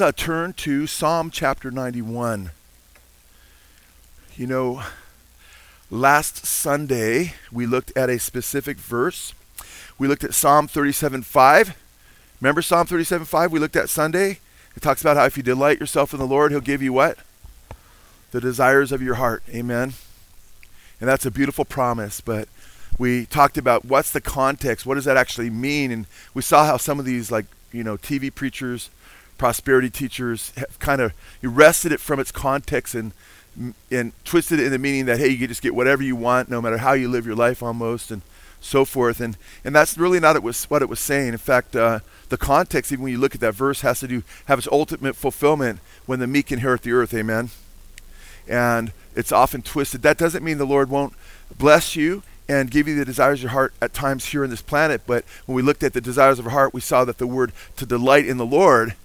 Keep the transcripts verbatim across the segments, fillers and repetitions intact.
Uh, turn to Psalm chapter ninety-one. You know, last Sunday we looked at a specific verse. We looked at Psalm thirty-seven five. Remember Psalm thirty-seven five we looked at Sunday? It talks about how if you delight yourself in the Lord, He'll give you what? The desires of your heart. Amen. And that's a beautiful promise, but we talked about what's the context, what does that actually mean? And we saw how some of these, like, you know, T V preachers, prosperity teachers have kind of wrested it from its context and and twisted it in the meaning that, hey, you can just get whatever you want no matter how you live your life almost and so forth. And and that's really not it was what it was saying. In fact, uh, the context, even when you look at that verse, has to do have its ultimate fulfillment when the meek inherit the earth. Amen. And it's often twisted. That doesn't mean the Lord won't bless you and give you the desires of your heart at times here on this planet. But when we looked at the desires of our heart, we saw that the word to delight in the Lord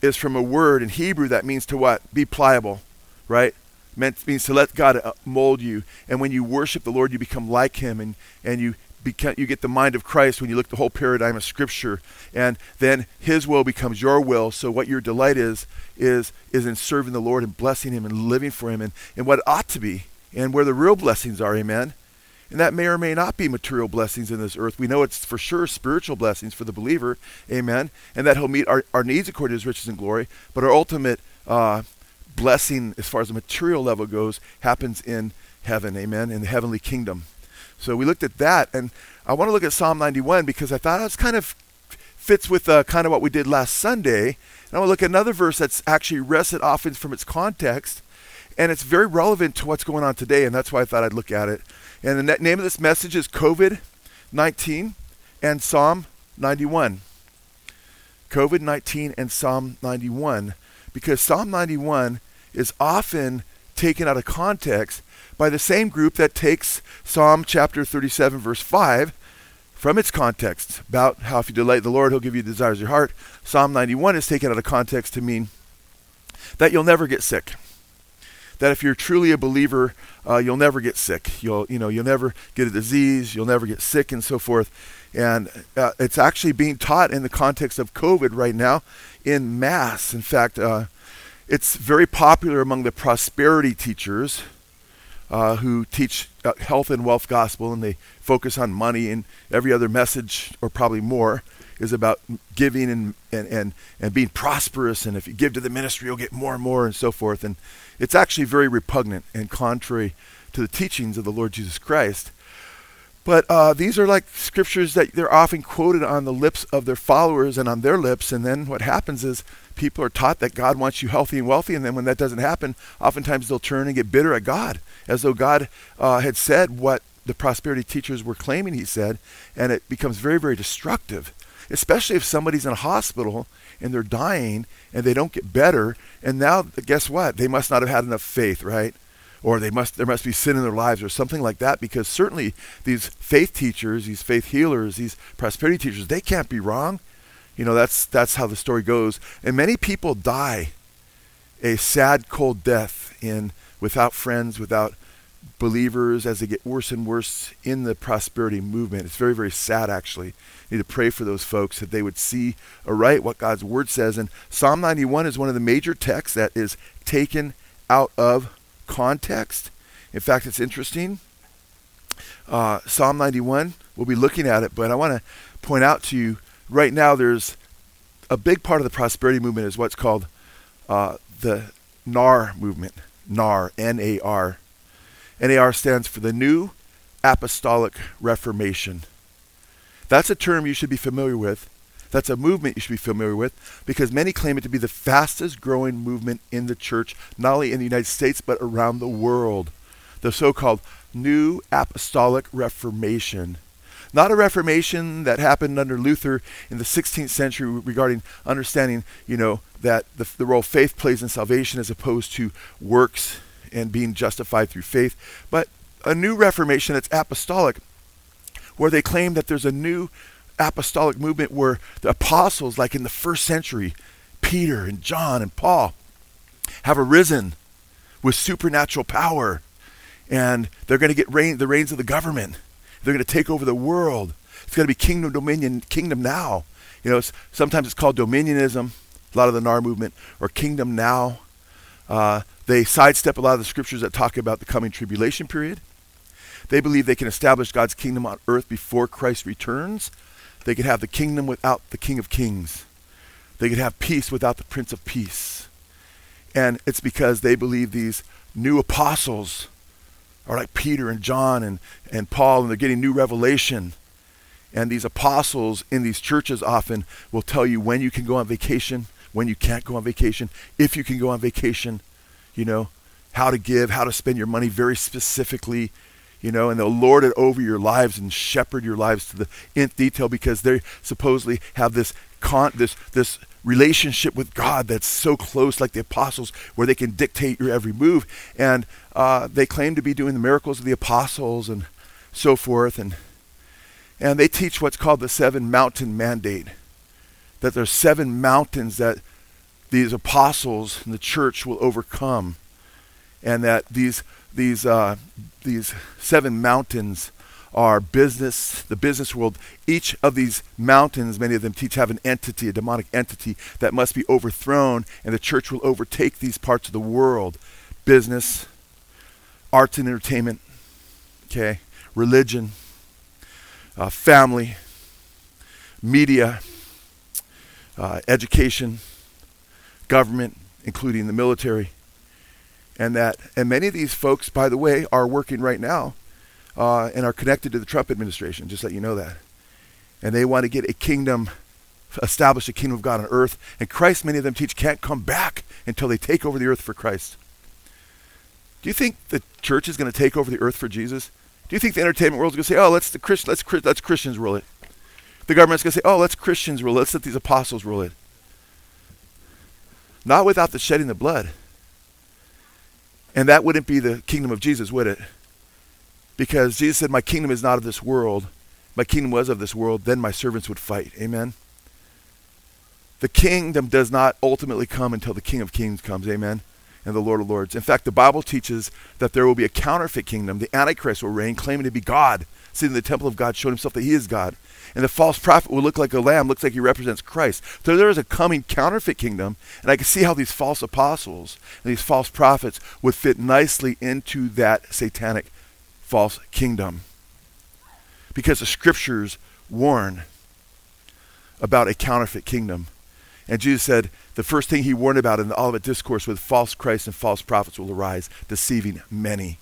is from a word in Hebrew that means to what? Be pliable, right? Meant means to let God mold you. And when you worship the Lord, you become like Him, and and you become you get the mind of Christ when you look at the whole paradigm of Scripture. And then His will becomes your will. So what your delight is is is in serving the Lord and blessing Him and living for Him and and what it ought to be and where the real blessings are. Amen. And that may or may not be material blessings in this earth. We know it's for sure spiritual blessings for the believer. Amen. And that He'll meet our, our needs according to His riches and glory. But our ultimate uh, blessing, as far as the material level goes, happens in heaven. Amen. In the heavenly kingdom. So we looked at that. And I want to look at Psalm ninety-one because I thought it kind of fits with uh, kind of what we did last Sunday. And I want to look at another verse that's actually wrested often from its context. And it's very relevant to what's going on today. And that's why I thought I'd look at it. And the name of this message is COVID nineteen and Psalm ninety-one. COVID nineteen and Psalm ninety-one. Because Psalm ninety-one is often taken out of context by the same group that takes Psalm chapter thirty-seven verse five from its context. About how if you delight the Lord, He'll give you the desires of your heart. Psalm ninety-one is taken out of context to mean that you'll never get sick. That if you're truly a believer, uh, you'll never get sick. You'll, you know, you'll never get a disease. You'll never get sick, and so forth. And uh, it's actually being taught in the context of COVID right now, in mass. In fact, uh, it's very popular among the prosperity teachers uh, who teach uh, health and wealth gospel, and they focus on money. And every other message, or probably more, is about giving and and and and being prosperous. And if you give to the ministry, you'll get more and more, and so forth. And it's actually very repugnant and contrary to the teachings of the Lord Jesus Christ. But uh, these are like scriptures that they're often quoted on the lips of their followers and on their lips. And then what happens is people are taught that God wants you healthy and wealthy. And then when that doesn't happen, oftentimes they'll turn and get bitter at God, as though God uh, had said what the prosperity teachers were claiming He said. And it becomes very, very destructive, especially if somebody's in a hospital and they're dying and they don't get better. And now, guess what? They must not have had enough faith, right? Or they must there must be sin in their lives or something like that, because certainly these faith teachers, these faith healers, these prosperity teachers, they can't be wrong. You know, that's that's how the story goes. And many people die a sad, cold death in without friends, without believers, as they get worse and worse in the prosperity movement. It's very, very sad, actually. Need to pray for those folks that they would see aright what God's word says. And Psalm ninety-one is one of the major texts that is taken out of context. In fact, it's interesting. Uh, Psalm ninety-one, we'll be looking at it, but I want to point out to you right now there's a big part of the prosperity movement is what's called uh, the N A R movement. N A R, N A R. N A R stands for the New Apostolic Reformation. That's a term you should be familiar with. That's a movement you should be familiar with, because many claim it to be the fastest growing movement in the church, not only in the United States, but around the world. The so-called New Apostolic Reformation. Not a reformation that happened under Luther in the sixteenth century regarding understanding, you know, that the, the role faith plays in salvation as opposed to works and being justified through faith, but a new reformation that's apostolic, where they claim that there's a new apostolic movement where the apostles, like in the first century, Peter and John and Paul, have arisen with supernatural power, and they're going to get reign, the reins of the government. They're going to take over the world. It's going to be kingdom dominion, kingdom now. You know, it's, sometimes it's called Dominionism. a lot of the N A R movement, or Kingdom Now. Uh, they sidestep a lot of the scriptures that talk about the coming tribulation period. They believe they can establish God's kingdom on earth before Christ returns. They could have the kingdom without the King of Kings. They could have peace without the Prince of Peace. And it's because they believe these new apostles are like Peter and John and, and Paul, and they're getting new revelation. And these apostles in these churches often will tell you when you can go on vacation, when you can't go on vacation, if you can go on vacation, you know, how to give, how to spend your money very specifically, you know, and they'll lord it over your lives and shepherd your lives to the nth detail, because they supposedly have this con, this this relationship with God that's so close, like the apostles, where they can dictate your every move. And uh, they claim to be doing the miracles of the apostles and so forth. And and they teach what's called the seven mountain mandate, that there's seven mountains that these apostles and the church will overcome, and that these these uh, these seven mountains are business, the business world. Each of these mountains, many of them teach, have an entity, a demonic entity that must be overthrown, and the church will overtake these parts of the world: business, arts and entertainment, okay, religion, uh, family, media, Uh, education, government, including the military. And that, and many of these folks, by the way, are working right now uh, and are connected to the Trump administration, just let you know that. And they want to get a kingdom, establish a kingdom of God on earth. And Christ, many of them teach, can't come back until they take over the earth for Christ. Do you think the church is going to take over the earth for Jesus? Do you think the entertainment world is going to say, oh, let's the Christ, let's let's Christians rule it? The government's going to say, oh, let's Christians rule it. Let's let these apostles rule it. Not without the shedding of blood. And that wouldn't be the kingdom of Jesus, would it? Because Jesus said, my kingdom is not of this world. My kingdom was of this world. Then my servants would fight. Amen? The kingdom does not ultimately come until the King of Kings comes. Amen? And the Lord of Lords. In fact, the Bible teaches that there will be a counterfeit kingdom. The Antichrist will reign, claiming to be God, sitting in the temple of God, showing himself that he is God. And the false prophet will look like a lamb, looks like he represents Christ. So there is a coming counterfeit kingdom, and I can see how these false apostles and these false prophets would fit nicely into that satanic false kingdom, because the scriptures warn about a counterfeit kingdom. And Jesus said the first thing he warned about in the Olivet Discourse was false Christ and false prophets will arise, deceiving many.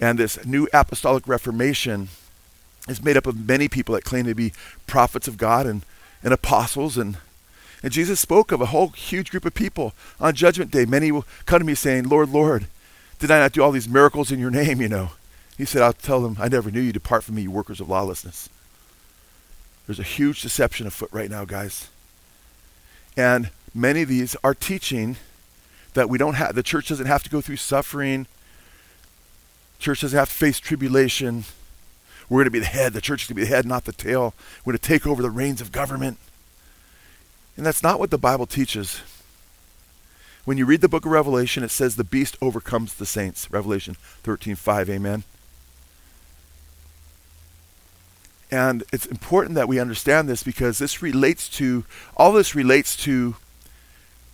And this New Apostolic Reformation is made up of many people that claim to be prophets of God and, and apostles. And, and Jesus spoke of a whole huge group of people on Judgment Day. Many will come to me saying, Lord, Lord, did I not do all these miracles in your name, you know? He said, I'll tell them, I never knew you. Depart from me, you workers of lawlessness. There's a huge deception afoot right now, guys. And many of these are teaching that we don't have, the church doesn't have to go through suffering. Church doesn't have to face tribulation. We're going to be the head. The church is going to be the head, not the tail. We're going to take over the reins of government. And that's not what the Bible teaches. When you read the book of Revelation, it says the beast overcomes the saints. Revelation thirteen five, amen. And it's important that we understand this, because this relates to, all this relates to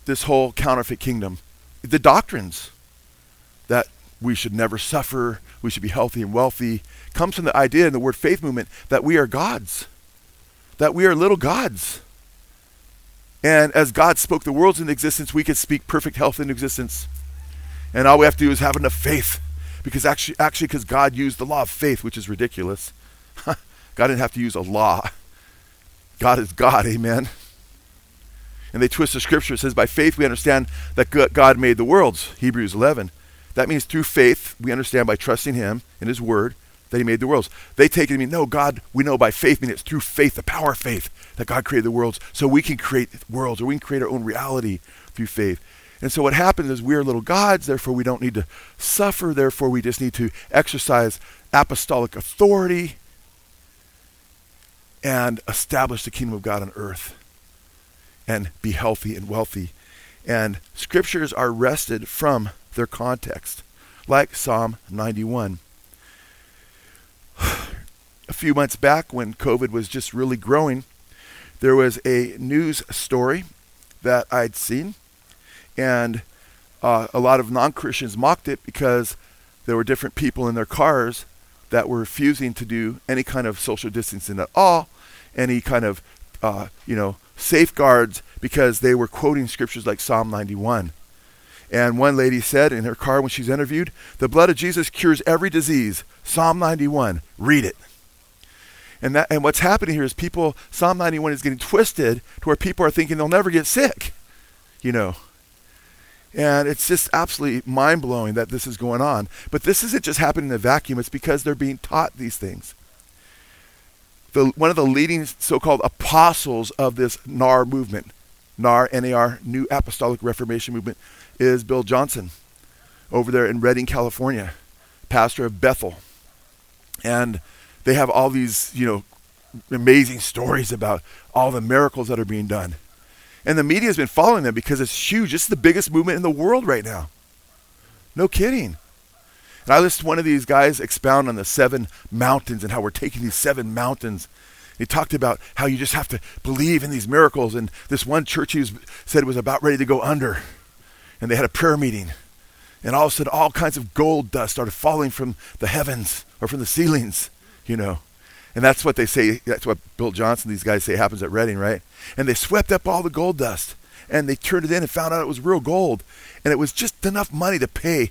this whole counterfeit kingdom. The doctrines that we should never suffer, we should be healthy and wealthy, comes from the idea in the word faith movement that we are gods, that we are little gods. And as God spoke the worlds into existence, we could speak perfect health into existence. And all we have to do is have enough faith, because actually, actually, because God used the law of faith, which is ridiculous. God didn't have to use a law. God is God, amen. And they twist the scripture. It says, by faith we understand that God made the worlds, Hebrews eleven. That means through faith, we understand by trusting him and his word that he made the worlds. They take it and mean, no, God, we know by faith, mean it's through faith, the power of faith, that God created the worlds. So we can create worlds, or we can create our own reality through faith. And so what happens is we are little gods, therefore we don't need to suffer, therefore we just need to exercise apostolic authority and establish the kingdom of God on earth and be healthy and wealthy. And scriptures are wrested from their context, like Psalm ninety-one. A few months back, when COVID was just really growing, there was a news story that I'd seen. And uh, a lot of non-Christians mocked it because there were different people in their cars that were refusing to do any kind of social distancing at all, any kind of, uh, you know, safeguards, because they were quoting scriptures like Psalm ninety-one. And one lady said in her car when she's interviewed, "The blood of Jesus cures every disease. Psalm ninety-one, read it." And that, and what's happening here is people, Psalm ninety-one is getting twisted to where people are thinking they'll never get sick, you know. And it's just absolutely mind-blowing that this is going on. But this isn't just happening in a vacuum. It's because they're being taught these things. The, one of the leading so-called apostles of this N A R movement, N A R, N A R, New Apostolic Reformation movement, is Bill Johnson over there in Redding, California, pastor of Bethel. And they have all these, you know, amazing stories about all the miracles that are being done. And the media has been following them because it's huge. It's the biggest movement in the world right now. No kidding. And I listened to one of these guys expound on the seven mountains and how we're taking these seven mountains. He talked about how you just have to believe in these miracles. And this one church he was, said was about ready to go under. And they had a prayer meeting. And all of a sudden, all kinds of gold dust started falling from the heavens or from the ceilings, you know. And that's what they say. That's what Bill Johnson, these guys say happens at Redding, right? And they swept up all the gold dust. And they turned it in and found out it was real gold. And it was just enough money to pay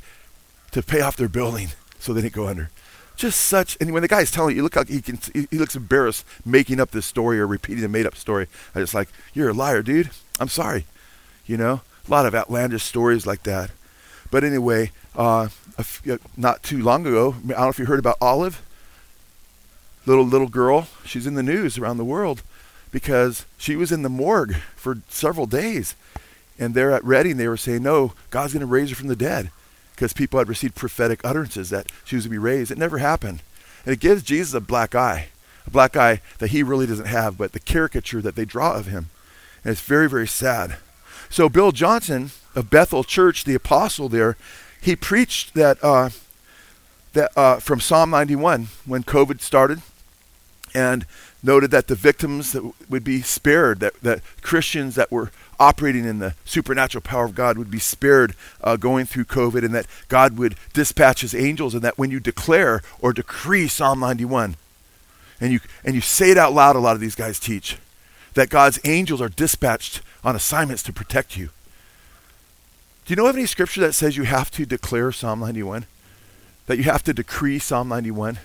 to pay off their building so they didn't go under. Just such, and when the guy's telling you, you look like he can, he looks embarrassed making up this story or repeating a made up story. I just like, you're a liar, dude. I'm sorry. You know, a lot of outlandish stories like that. But anyway, uh, not too long ago, I don't know if you heard about Olive, little, little girl. She's in the news around the world because she was in the morgue for several days. And there at Reading, they were saying, no, God's going to raise her from the dead, because people had received prophetic utterances that she was to be raised. It never happened. And it gives Jesus a black eye, a black eye that he really doesn't have, but the caricature that they draw of him. And it's very, very sad. So Bill Johnson of Bethel Church, the apostle there, he preached that uh, that uh, from Psalm ninety-one when COVID started, and noted that the victims that would be spared, that, that Christians that were operating in the supernatural power of God would be spared uh, going through COVID, and that God would dispatch his angels, and that when you declare or decree Psalm ninety-one, and you and you say it out loud, a lot of these guys teach, that God's angels are dispatched on assignments to protect you. Do you know of any scripture that says you have to declare Psalm ninety-one? That you have to decree Psalm ninety-one?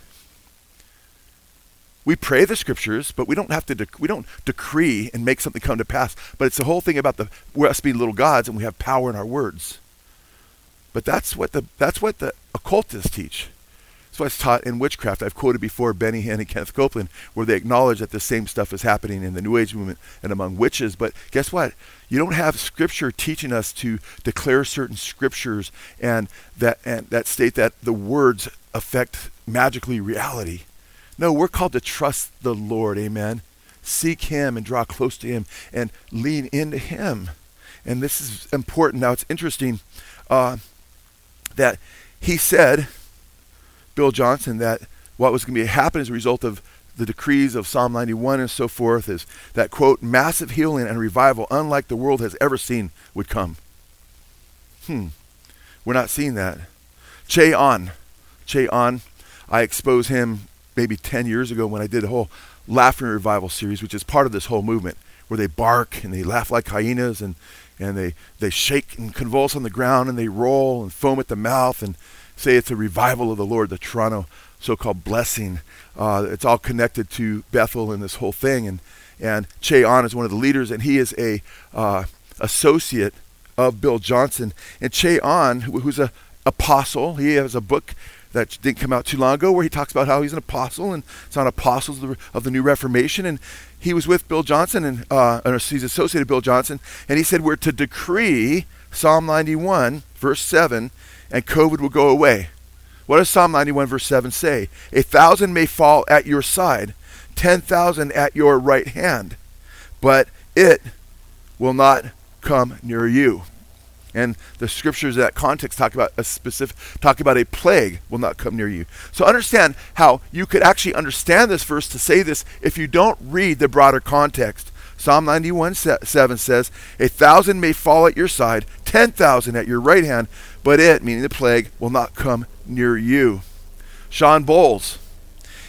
We pray the scriptures, but we don't have to. Dec- we don't decree and make something come to pass. But it's the whole thing about the we're us being little gods, and we have power in our words. But that's what the that's what the occultists teach. That's what's taught in witchcraft. I've quoted before Benny Hinn and Kenneth Copeland, where they acknowledge that the same stuff is happening in the New Age movement and among witches. But guess what? You don't have scripture teaching us to declare certain scriptures and that and that state that the words affect magically reality. No, we're called to trust the Lord, amen. Seek him and draw close to him and lean into him. And this is important. Now, it's interesting uh, that he said, Bill Johnson, that what was going to be happening as a result of the decrees of Psalm ninety-one and so forth is that, quote, massive healing and revival unlike the world has ever seen would come. Hmm. We're not seeing that. Che Ahn. Che Ahn. I expose him maybe ten years ago when I did a whole laughing revival series, which is part of this whole movement, where they bark and they laugh like hyenas, and, and they, they shake and convulse on the ground, and they roll and foam at the mouth and say it's a revival of the Lord, the Toronto so-called blessing. Uh, it's all connected to Bethel and this whole thing. And, and Che Ahn is one of the leaders, and he is a uh, associate of Bill Johnson. And Che Ahn, who, who's an apostle, he has a book that didn't come out too long ago where he talks about how he's an apostle, and it's on Apostles of the, of the New Reformation. And he was with Bill Johnson, and uh, he's associated with Bill Johnson, and he said we're to decree Psalm ninety-one, verse seven, and COVID will go away. What does Psalm ninety-one, verse seven say? A thousand may fall at your side, ten thousand at your right hand, but it will not come near you. And the scriptures in that context talk about a specific, talk about a plague will not come near you. So understand how you could actually understand this verse to say this if you don't read the broader context. Psalm ninety-one seven says, "A thousand may fall at your side, ten thousand at your right hand, but it," meaning the plague, "will not come near you." Shawn Bolz,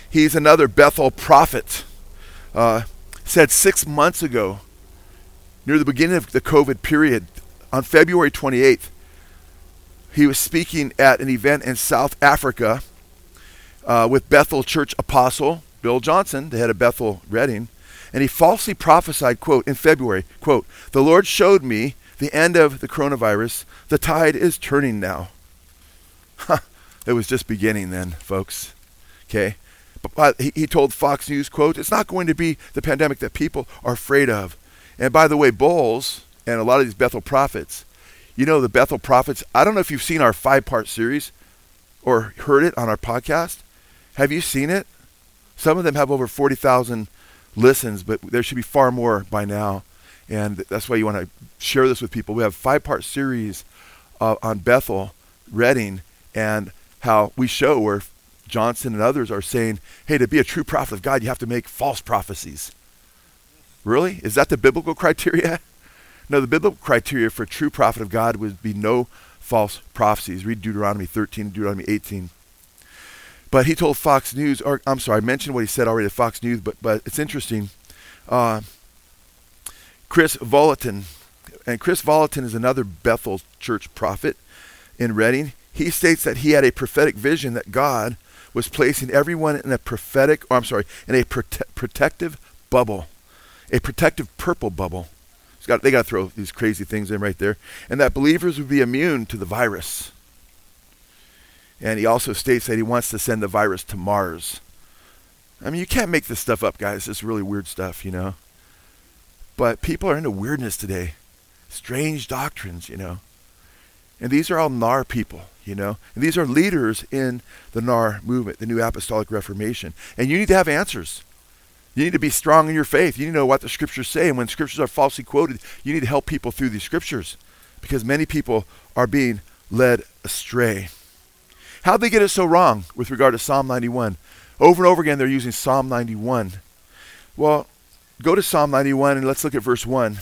he's another Bethel prophet, uh, said six months ago, near the beginning of the COVID period, on February twenty-eighth, he was speaking at an event in South Africa uh, with Bethel Church Apostle Bill Johnson, the head of Bethel Redding, and he falsely prophesied, quote, in February, quote, "The Lord showed me the end of the coronavirus. The tide is turning now." Huh. It was just beginning then, folks. Okay. But he, he told Fox News, quote, "It's not going to be the pandemic that people are afraid of." And by the way, Bolz and a lot of these Bethel prophets, you know, the Bethel prophets, I don't know if you've seen our five-part series or heard it on our podcast. Have you seen it? Some of them have over forty thousand listens, but there should be far more by now. And that's why you want to share this with people. We have a five-part series uh, on Bethel, Redding, and how we show where Johnson and others are saying, hey, to be a true prophet of God, you have to make false prophecies. Really? Is that the biblical criteria? No, the biblical criteria for a true prophet of God would be no false prophecies. Read Deuteronomy thirteen, Deuteronomy eighteen. But he told Fox News, or I'm sorry, I mentioned what he said already to Fox News, but but it's interesting. Uh, Kris Vallotton, and Kris Vallotton is another Bethel church prophet in Redding. He states that he had a prophetic vision that God was placing everyone in a prophetic, or I'm sorry, in a prote- protective bubble, a protective purple bubble. He's got, they got to throw these crazy things in right there. And that believers would be immune to the virus. And he also states that he wants to send the virus to Mars. I mean, you can't make this stuff up, guys. It's really weird stuff, you know. But people are into weirdness today. Strange doctrines, you know. And these are all N A R people, you know. And these are leaders in the N A R movement, the New Apostolic Reformation. And you need to have answers. You need to be strong in your faith. You need to know what the scriptures say. And when scriptures are falsely quoted, you need to help people through these scriptures. Because many people are being led astray. How'd they get it so wrong with regard to Psalm ninety-one? Over and over again, they're using Psalm ninety-one. Well, go to Psalm ninety-one and let's look at verse one.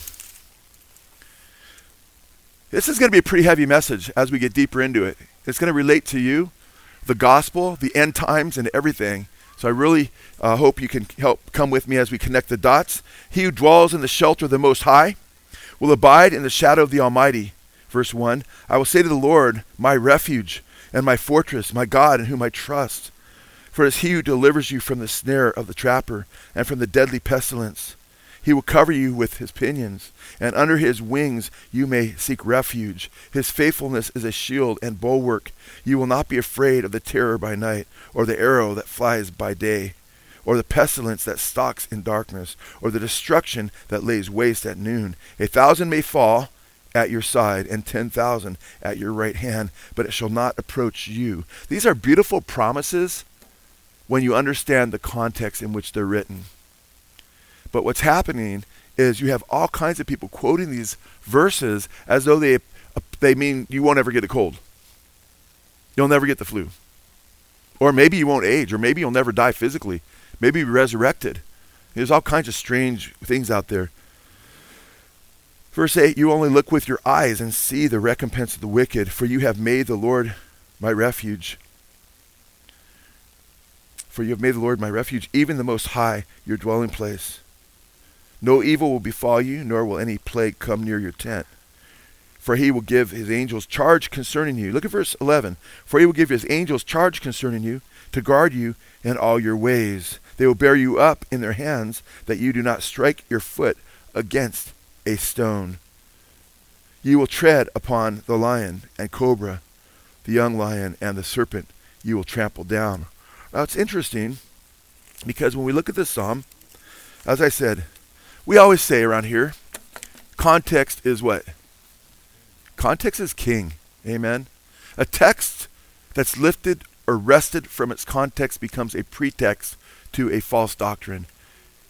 This is going to be a pretty heavy message as we get deeper into it. It's going to relate to you, the gospel, the end times, and everything. So I really uh, hope you can help come with me as we connect the dots. He who dwells in the shelter of the Most High will abide in the shadow of the Almighty. Verse one, I will say to the Lord, my refuge and my fortress, my God in whom I trust. For it is he who delivers you from the snare of the trapper and from the deadly pestilence. He will cover you with his pinions, and under his wings you may seek refuge. His faithfulness is a shield and bulwark. You will not be afraid of the terror by night, or the arrow that flies by day, or the pestilence that stalks in darkness, or the destruction that lays waste at noon. A thousand may fall at your side, and ten thousand at your right hand, but it shall not approach you. These are beautiful promises when you understand the context in which they're written. But what's happening is you have all kinds of people quoting these verses as though they they mean you won't ever get a cold. You'll never get the flu. Or maybe you won't age, or maybe you'll never die physically. Maybe you're resurrected. There's all kinds of strange things out there. Verse eight, you only look with your eyes and see the recompense of the wicked, for you have made the Lord my refuge. For you have made the Lord my refuge, even the Most High, your dwelling place. No evil will befall you, nor will any plague come near your tent. For he will give his angels charge concerning you. Look at verse eleven. For he will give his angels charge concerning you, to guard you in all your ways. They will bear you up in their hands, that you do not strike your foot against a stone. You will tread upon the lion and cobra, the young lion and the serpent you will trample down. Now it's interesting because when we look at this psalm, as I said, we always say around here, context is what? Context is king. Amen. A text that's lifted or wrested from its context becomes a pretext to a false doctrine.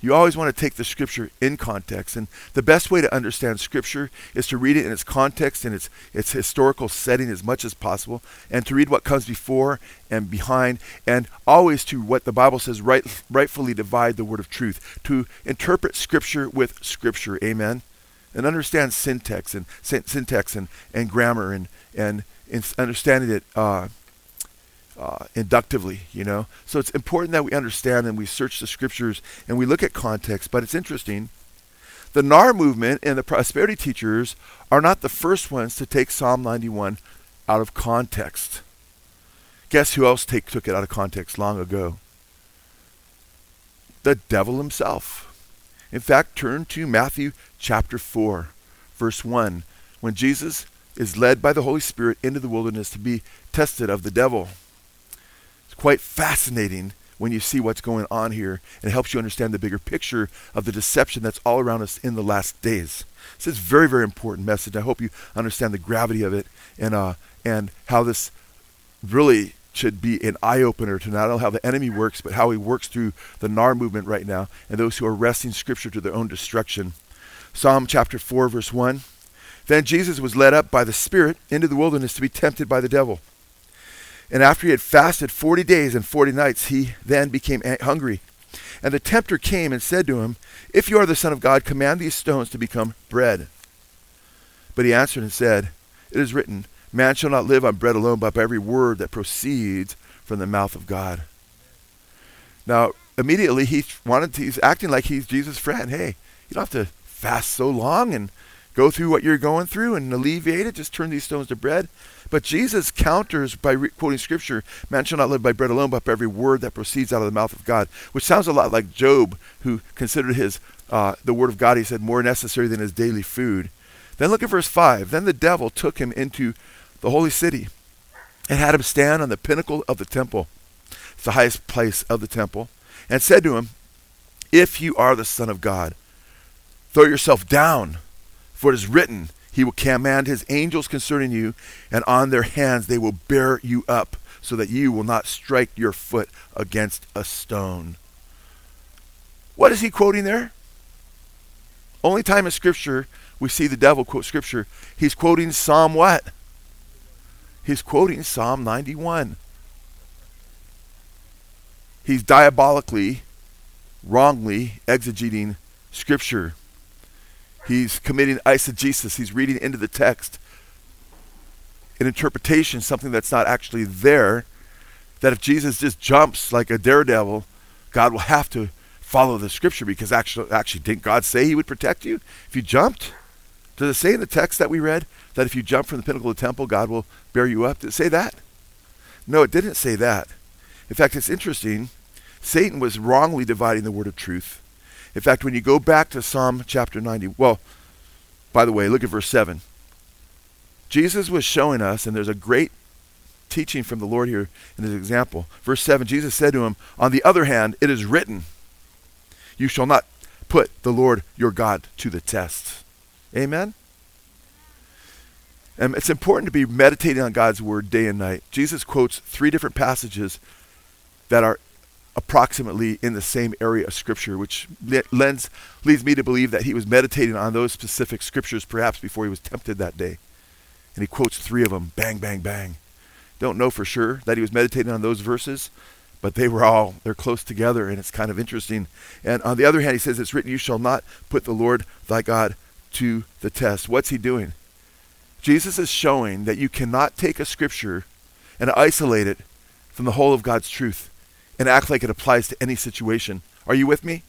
You always want to take the scripture in context. And the best way to understand scripture is to read it in its context and its its historical setting as much as possible, and to read what comes before and behind, and always to what the Bible says, right, rightfully divide the word of truth, to interpret scripture with scripture. Amen. And understand syntax and syntax and, and grammar and, and understanding it uh, Uh, inductively, you know. So it's important that we understand and we search the scriptures and we look at context. But it's interesting, the N A R movement and the prosperity teachers are not the first ones to take Psalm ninety-one out of context. Guess who else take, took it out of context long ago? The devil himself. In fact, turn to Matthew chapter four, verse one, when Jesus is led by the Holy Spirit into the wilderness to be tested of the devil. Quite fascinating when you see what's going on here, and it helps you understand the bigger picture of the deception that's all around us in the last days. This is a very, very important message. I hope you understand the gravity of it, and uh, and how this really should be an eye-opener to not only how the enemy works, but how he works through the N A R movement right now, and those who are wresting scripture to their own destruction. Psalm chapter four, verse one. Then Jesus was led up by the Spirit into the wilderness to be tempted by the devil. And after he had fasted forty days and forty nights, he then became hungry. And the tempter came and said to him, "If you are the Son of God, command these stones to become bread." But he answered and said, "It is written, man shall not live on bread alone, but by every word that proceeds from the mouth of God." Now, immediately he wanted to, he's acting like he's Jesus' friend. Hey, you don't have to fast so long and go through what you're going through and alleviate it. Just turn these stones to bread. But Jesus counters by re- quoting scripture, "Man shall not live by bread alone, but by every word that proceeds out of the mouth of God," which sounds a lot like Job, who considered his uh, the word of God, he said, more necessary than his daily food. Then look at verse five. Then the devil took him into the holy city and had him stand on the pinnacle of the temple. It's the highest place of the temple. And said to him, "If you are the Son of God, throw yourself down, for it is written, he will command his angels concerning you, and on their hands they will bear you up, so that you will not strike your foot against a stone." What is he quoting there? Only time in Scripture we see the devil quote Scripture. He's quoting Psalm what? He's quoting Psalm ninety-one. He's diabolically, wrongly exegeting Scripture. He's committing eisegesis. He's reading into the text an interpretation, something that's not actually there, that if Jesus just jumps like a daredevil, God will have to follow the scripture, because actually, actually, didn't God say he would protect you if you jumped? Does it say in the text that we read that if you jump from the pinnacle of the temple, God will bear you up? Did it say that? No, it didn't say that. In fact, it's interesting. Satan was wrongly dividing the word of truth. In fact, when you go back to Psalm chapter ninety, well, by the way, look at verse seven. Jesus was showing us, and there's a great teaching from the Lord here in this example. Verse seven, Jesus said to him, "On the other hand, it is written, you shall not put the Lord your God to the test." Amen? And it's important to be meditating on God's word day and night. Jesus quotes three different passages that are approximately in the same area of scripture, which le- lends leads me to believe that he was meditating on those specific scriptures perhaps before he was tempted that day. And he quotes three of them, bang, bang, bang. Don't know for sure that he was meditating on those verses, but they were all, they're close together, and it's kind of interesting. And on the other hand, he says, "It's written, you shall not put the Lord thy God to the test." What's he doing? Jesus is showing that you cannot take a scripture and isolate it from the whole of God's truth and act like it applies to any situation. Are you with me?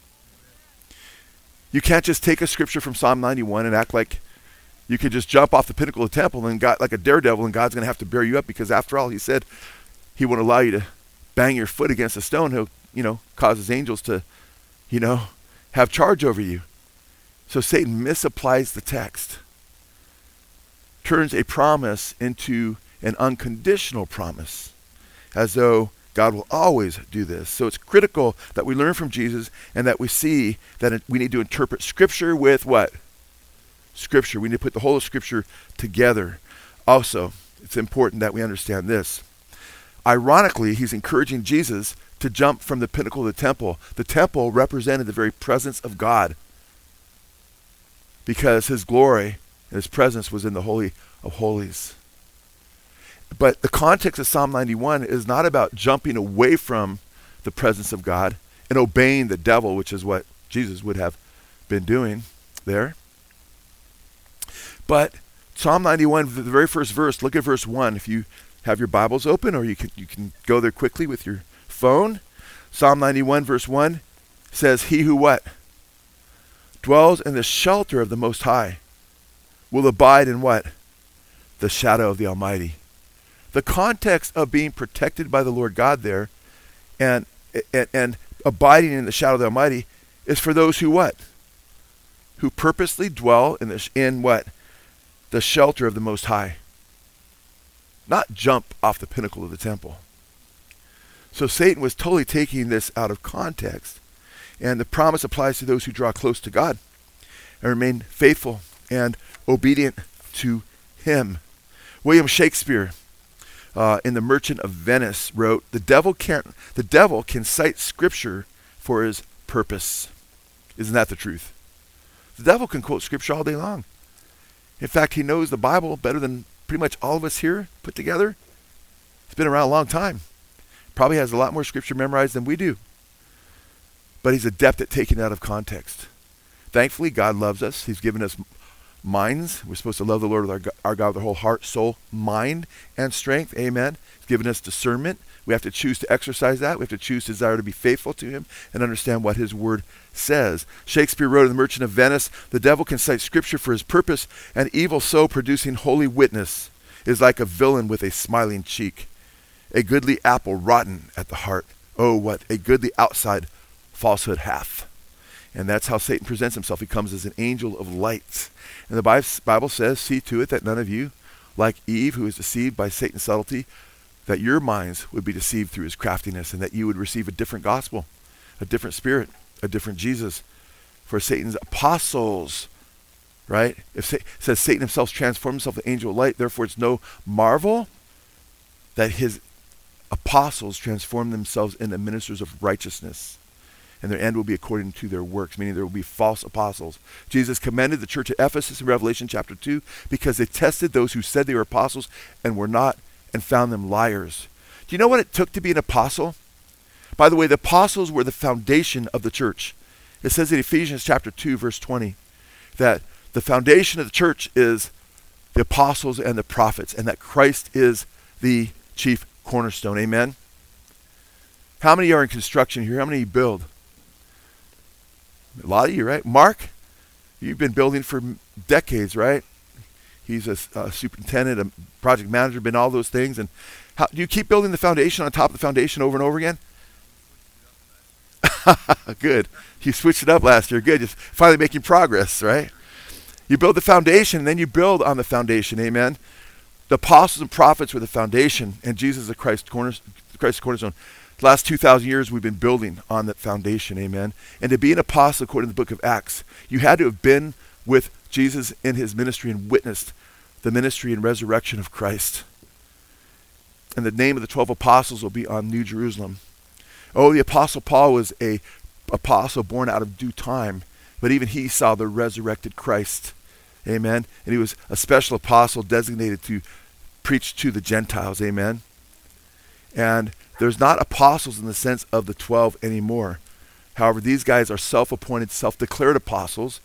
You can't just take a scripture from Psalm ninety-one and act like you could just jump off the pinnacle of the temple and got like a daredevil and God's going to have to bear you up, because after all, he said he won't allow you to bang your foot against a stone. He'll, you know, cause his angels to, you know, have charge over you. So Satan misapplies the text, turns a promise into an unconditional promise, as though God will always do this. So it's critical that we learn from Jesus and that we see that we need to interpret Scripture with what? Scripture. We need to put the whole of Scripture together. Also, it's important that we understand this. Ironically, he's encouraging Jesus to jump from the pinnacle to the temple. The temple represented the very presence of God, because his glory and his presence was in the Holy of Holies. But the context of Psalm ninety-one is not about jumping away from the presence of God and obeying the devil, which is what Jesus would have been doing there. But Psalm ninety-one, the very first verse, look at verse one. If you have your Bibles open, or you can, you can go there quickly with your phone. Psalm ninety-one, verse one says, "He who what? Dwells in the shelter of the Most High will abide in what? The shadow of the Almighty." The context of being protected by the Lord God there and, and and abiding in the shadow of the Almighty is for those who what? Who purposely dwell in the in what? The shelter of the Most High. Not jump off the pinnacle of the temple. So Satan was totally taking this out of context. And the promise applies to those who draw close to God and remain faithful and obedient to him. William Shakespeare, Uh, in The Merchant of Venice, wrote, the devil can't, the devil can cite scripture for his purpose. Isn't that the truth? The devil can quote scripture all day long. In fact, he knows the Bible better than pretty much all of us here put together. It's been around a long time. Probably has a lot more scripture memorized than we do. But he's adept at taking it out of context. Thankfully, God loves us. He's given us minds. We're supposed to love the Lord with our, our God with our whole heart, soul, mind, and strength. Amen. He's given us discernment. We have to choose to exercise that. We have to choose to desire to be faithful to him and understand what his word says. Shakespeare wrote in The Merchant of Venice, the devil can cite scripture for his purpose, and evil so producing holy witness is like a villain with a smiling cheek, a goodly apple rotten at the heart. Oh, what a goodly outside falsehood hath. And that's how Satan presents himself. He comes as an angel of light. And the Bible says, see to it that none of you, like Eve, who is deceived by Satan's subtlety, that your minds would be deceived through his craftiness, and that you would receive a different gospel, a different spirit, a different Jesus. For Satan's apostles, right? If Sa- says Satan himself transformed himself to angel of light, therefore it's no marvel that his apostles transform themselves into ministers of righteousness. And their end will be according to their works, meaning there will be false apostles. Jesus commended the church at Ephesus in Revelation chapter two because they tested those who said they were apostles and were not, and found them liars. Do you know what it took to be an apostle? By the way, the apostles were the foundation of the church. It says in Ephesians chapter two, verse twenty, that the foundation of the church is the apostles and the prophets, and that Christ is the chief cornerstone. Amen? How many are in construction here? How many build? A lot of you, right? Mark, you've been building for decades, right? He's a, a superintendent, a project manager, been all those things. And how do you keep building the foundation on top of the foundation over and over again? Good. You switched it up last year. Good. You're finally making progress, right? You build the foundation, and then you build on the foundation. Amen. The apostles and prophets were the foundation, and Jesus is the Christ cornerstone. Christ cornerstone. The last two thousand years, we've been building on that foundation, amen? And to be an apostle, according to the book of Acts, you had to have been with Jesus in his ministry and witnessed the ministry and resurrection of Christ. And the name of the twelve apostles will be on New Jerusalem. Oh, the apostle Paul was an apostle born out of due time, but even he saw the resurrected Christ, amen? And he was a special apostle designated to preach to the Gentiles, amen? And there's not apostles in the sense of the twelve anymore. However, these guys are self-appointed, self-declared apostles,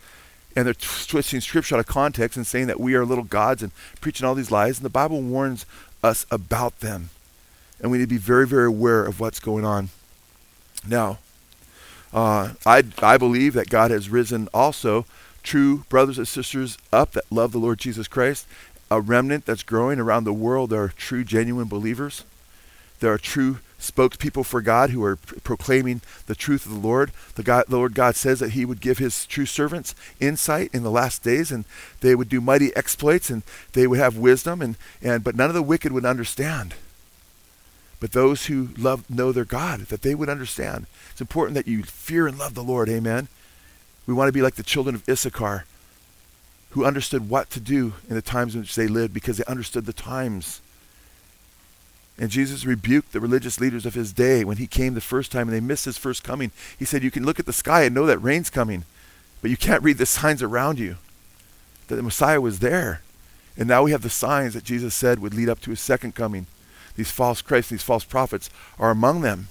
and they're t- switching scripture out of context and saying that we are little gods and preaching all these lies, and the Bible warns us about them. And we need to be very, very aware of what's going on. Now, uh, I, I believe that God has risen also true brothers and sisters up that love the Lord Jesus Christ, a remnant that's growing around the world that are true, genuine believers. There are true spokespeople for God who are pr- proclaiming the truth of the Lord. The, God, the Lord God says that he would give his true servants insight in the last days, and they would do mighty exploits, and they would have wisdom, and, and but none of the wicked would understand. But those who love know their God, that they would understand. It's important that you fear and love the Lord, amen? We want to be like the children of Issachar, who understood what to do in the times in which they lived because they understood the times. And Jesus rebuked the religious leaders of his day when he came the first time and they missed his first coming. He said, you can look at the sky and know that rain's coming, but you can't read the signs around you, that the Messiah was there. And now we have the signs that Jesus said would lead up to his second coming. These false Christs, these false prophets are among them,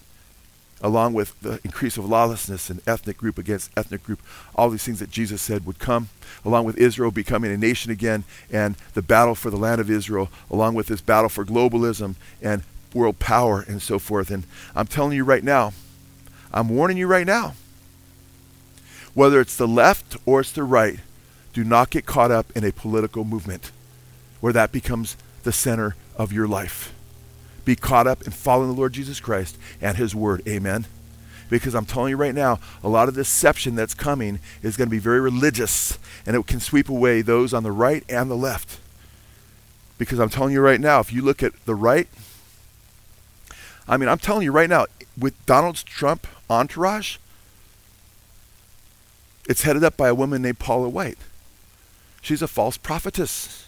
along with the increase of lawlessness and ethnic group against ethnic group, all these things that Jesus said would come, along with Israel becoming a nation again and the battle for the land of Israel, along with this battle for globalism and world power and so forth. And I'm telling you right now, I'm warning you right now, whether it's the left or it's the right, do not get caught up in a political movement where that becomes the center of your life. Be caught up in following the Lord Jesus Christ and his word. Amen. Because I'm telling you right now, a lot of deception that's coming is going to be very religious, and it can sweep away those on the right and the left. Because I'm telling you right now, if you look at the right, I mean, I'm telling you right now, with Donald Trump entourage, it's headed up by a woman named Paula White. She's a false prophetess.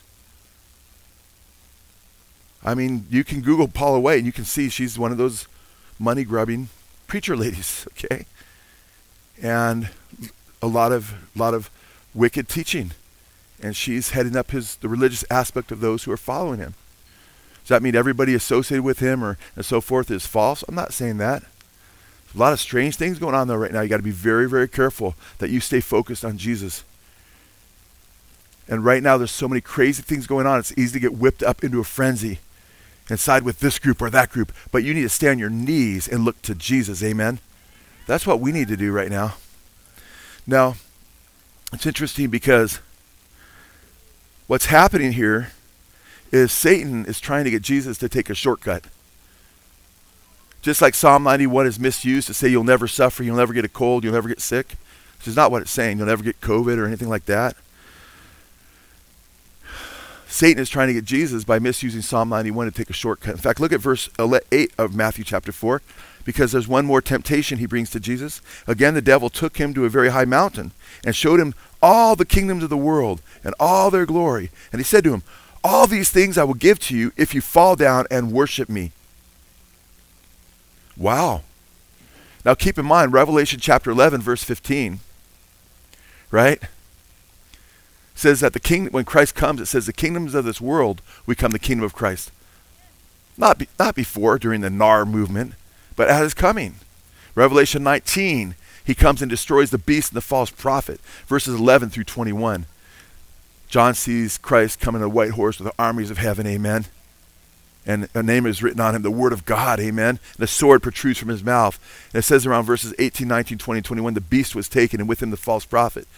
I mean, you can Google Paula White and you can see she's one of those money-grubbing preacher ladies, okay? And a lot of lot of wicked teaching. And she's heading up his the religious aspect of those who are following him. Does that mean everybody associated with him or and so forth is false? I'm not saying that. There's a lot of strange things going on though right now. You got to be very, very careful that you stay focused on Jesus. And right now there's so many crazy things going on, it's easy to get whipped up into a frenzy and side with this group or that group, but you need to stay on your knees and look to Jesus. Amen. That's what we need to do right now. Now, it's interesting because what's happening here is Satan is trying to get Jesus to take a shortcut. Just like Psalm ninety-one is misused to say you'll never suffer, you'll never get a cold, you'll never get sick, which is not what it's saying. You'll never get COVID or anything like that. Satan is trying to get Jesus by misusing Psalm ninety-one to take a shortcut. In fact, look at verse eight of Matthew chapter four, because there's one more temptation he brings to Jesus. Again, the devil took him to a very high mountain and showed him all the kingdoms of the world and all their glory. And he said to him, all these things I will give to you if you fall down and worship me. Wow. Now keep in mind, Revelation chapter eleven, verse fifteen, right? Says that the king, when Christ comes, it says the kingdoms of this world become the kingdom of Christ. Not be, not before, during the N A R movement, but at his coming. Revelation nineteen, he comes and destroys the beast and the false prophet. Verses eleven through twenty-one. John sees Christ coming on a white horse with the armies of heaven, amen. And a name is written on him, the word of God, amen. And a sword protrudes from his mouth. And it says around verses eighteen, nineteen, twenty, twenty-one, the beast was taken and with him the false prophet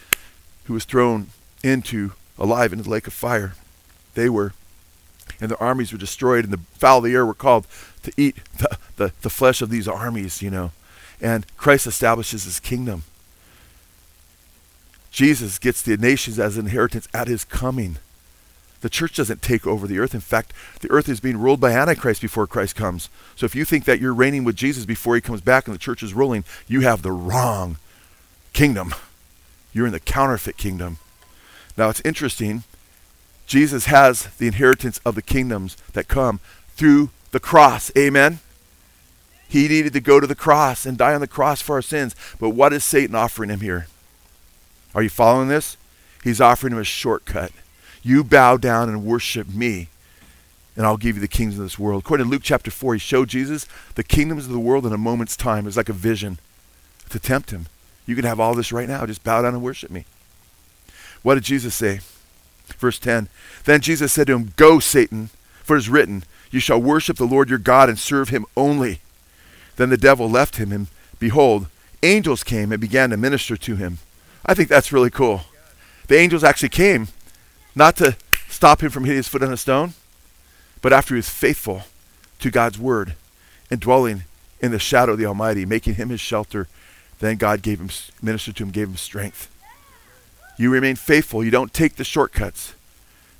who was thrown into alive in the lake of fire. They were, and their armies were destroyed, and the fowl of the air were called to eat the, the, the flesh of these armies, you know. And Christ establishes his kingdom. Jesus gets the nations as an inheritance at his coming. The church doesn't take over the earth. In fact, the earth is being ruled by Antichrist before Christ comes. So if you think that you're reigning with Jesus before he comes back and the church is ruling, you have the wrong kingdom. You're in the counterfeit kingdom. Now, it's interesting. Jesus has the inheritance of the kingdoms that come through the cross. Amen? He needed to go to the cross and die on the cross for our sins. But what is Satan offering him here? Are you following this? He's offering him a shortcut. You bow down and worship me, and I'll give you the kingdoms of this world. According to Luke chapter four, he showed Jesus the kingdoms of the world in a moment's time. It was like a vision to tempt him. You can have all this right now. Just bow down and worship me. What did Jesus say? Verse ten, then Jesus said to him, go, Satan, for it is written, you shall worship the Lord your God and serve him only. Then the devil left him, and behold, angels came and began to minister to him. I think that's really cool. The angels actually came, not to stop him from hitting his foot on a stone, but after he was faithful to God's word and dwelling in the shadow of the Almighty, making him his shelter, then God gave him, ministered to him, gave him strength. You remain faithful. You don't take the shortcuts.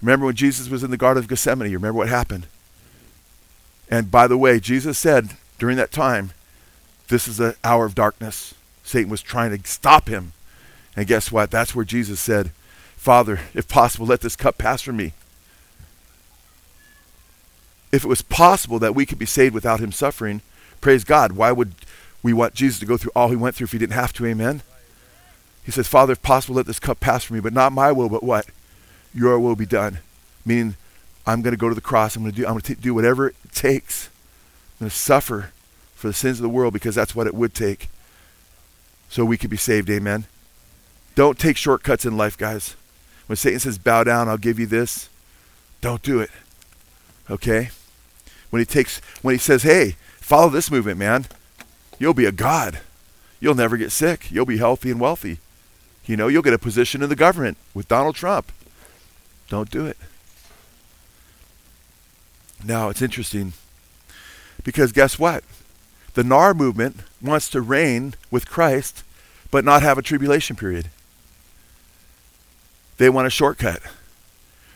Remember when Jesus was in the Garden of Gethsemane, you remember what happened. And by the way, Jesus said during that time, this is the hour of darkness. Satan was trying to stop him. And guess what? That's where Jesus said, Father, if possible, let this cup pass from me. if it was possible that we could be saved without him suffering, praise God. Why would we want Jesus to go through all he went through if he didn't have to? Amen. He says, Father, if possible, let this cup pass from me, but not my will, but what? Your will be done. Meaning, I'm going to go to the cross. I'm going to do, I'm going to do whatever it takes. I'm going to suffer for the sins of the world because that's what it would take so we could be saved. Amen. Don't take shortcuts in life, guys. When Satan says, bow down, I'll give you this, don't do it. Okay? When he takes, when he says, hey, follow this movement, man, you'll be a god. You'll never get sick. You'll be healthy and wealthy. You know, you'll get a position in the government with Donald Trump. Don't do it. Now, it's interesting because guess what? The N A R movement wants to reign with Christ but not have a tribulation period. They want a shortcut.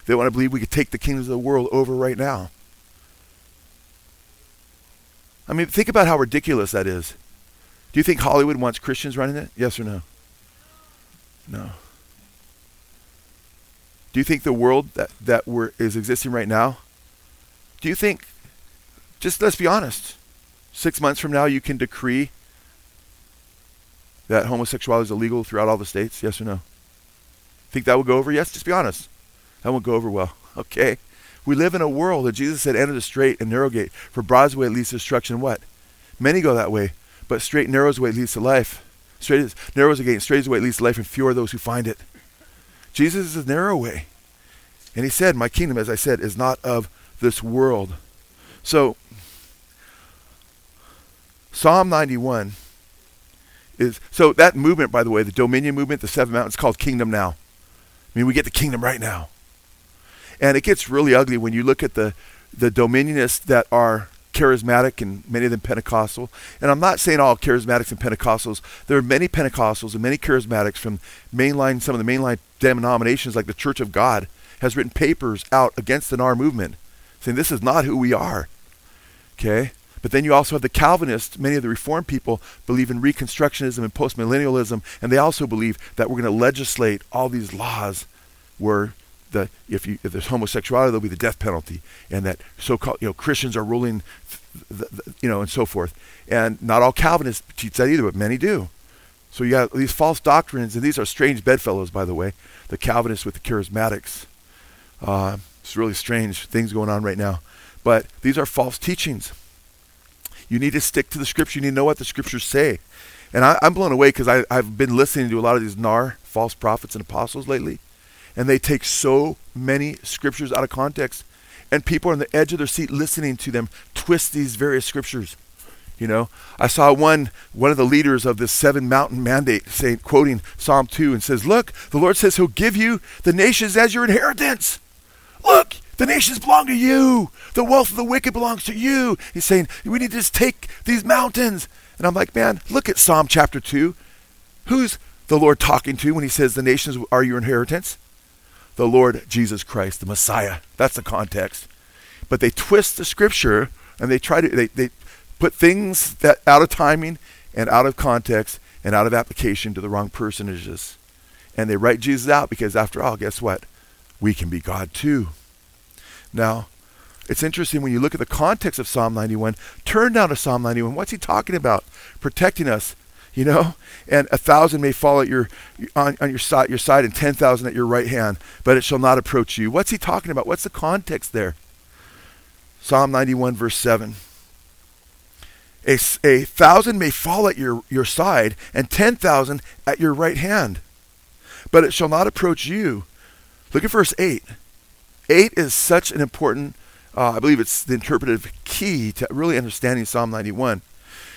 They want to believe we could take the kingdoms of the world over right now. I mean, think about how ridiculous that is. Do you think Hollywood wants Christians running it? Yes or no? No. Do you think the world that, that we're, is existing right now, do you think, just let's be honest, six months from now you can decree that homosexuality is illegal throughout all the states? Yes or no? Think that will go over? Yes, just be honest. That won't go over well. Okay. We live in a world that Jesus said, enter the straight and narrow gate. For broad's way leads to destruction. What? Many go that way, but straight and narrow's way leads to life. Straight is, narrow is the gate, straight is the way leads to life, and few are those who find it. Jesus is the narrow way. And he said, my kingdom, as I said, is not of this world. So, Psalm ninety-one is, so that movement, by the way, the Dominion movement, the seven mountains, called Kingdom Now. I mean, we get the kingdom right now. And it gets really ugly when you look at the, the Dominionists that are charismatic and many of them Pentecostal. And I'm not saying all charismatics and Pentecostals. There are many Pentecostals and many charismatics from mainline, some of the mainline denominations like the Church of God has written papers out against the N A R movement saying this is not who we are. Okay? But then you also have the Calvinists. Many of the Reformed people believe in Reconstructionism and postmillennialism, and they also believe that we're going to legislate all these laws where the if you if there's homosexuality, there'll be the death penalty, and that so-called you know Christians are ruling, the, the, you know, and so forth. And not all Calvinists teach that either, but many do. So you got these false doctrines, and these are strange bedfellows, by the way, the Calvinists with the Charismatics. Uh, it's really strange things going on right now, but these are false teachings. You need to stick to the scripture. You need to know what the scriptures say. And I, I'm blown away because I've been listening to a lot of these N A R, false prophets and apostles lately. And they take so many scriptures out of context. And people are on the edge of their seat listening to them twist these various scriptures. You know, I saw one one of the leaders of this seven mountain mandate saying, quoting Psalm two and says, look, the Lord says he'll give you the nations as your inheritance. Look. The nations belong to you. The wealth of the wicked belongs to you. He's saying, we need to just take these mountains. And I'm like, man, look at Psalm chapter two. Who's the Lord talking to when he says the nations are your inheritance? The Lord Jesus Christ, the Messiah. That's the context. But they twist the scripture and they try to, they, they put things that out of timing and out of context and out of application to the wrong personages. And they write Jesus out because after all, guess what? We can be God too. Now, it's interesting when you look at the context of Psalm ninety-one, turn down to Psalm ninety-one. What's he talking about? Protecting us, you know? And a thousand may fall at your on, on your side your side and ten thousand at your right hand, but it shall not approach you. What's he talking about? What's the context there? Psalm ninety-one, verse seven. A, a thousand may fall at your, your side and ten thousand at your right hand, but it shall not approach you. Look at verse eight. Eight is such an important, uh, I believe it's the interpretive key to really understanding Psalm ninety-one.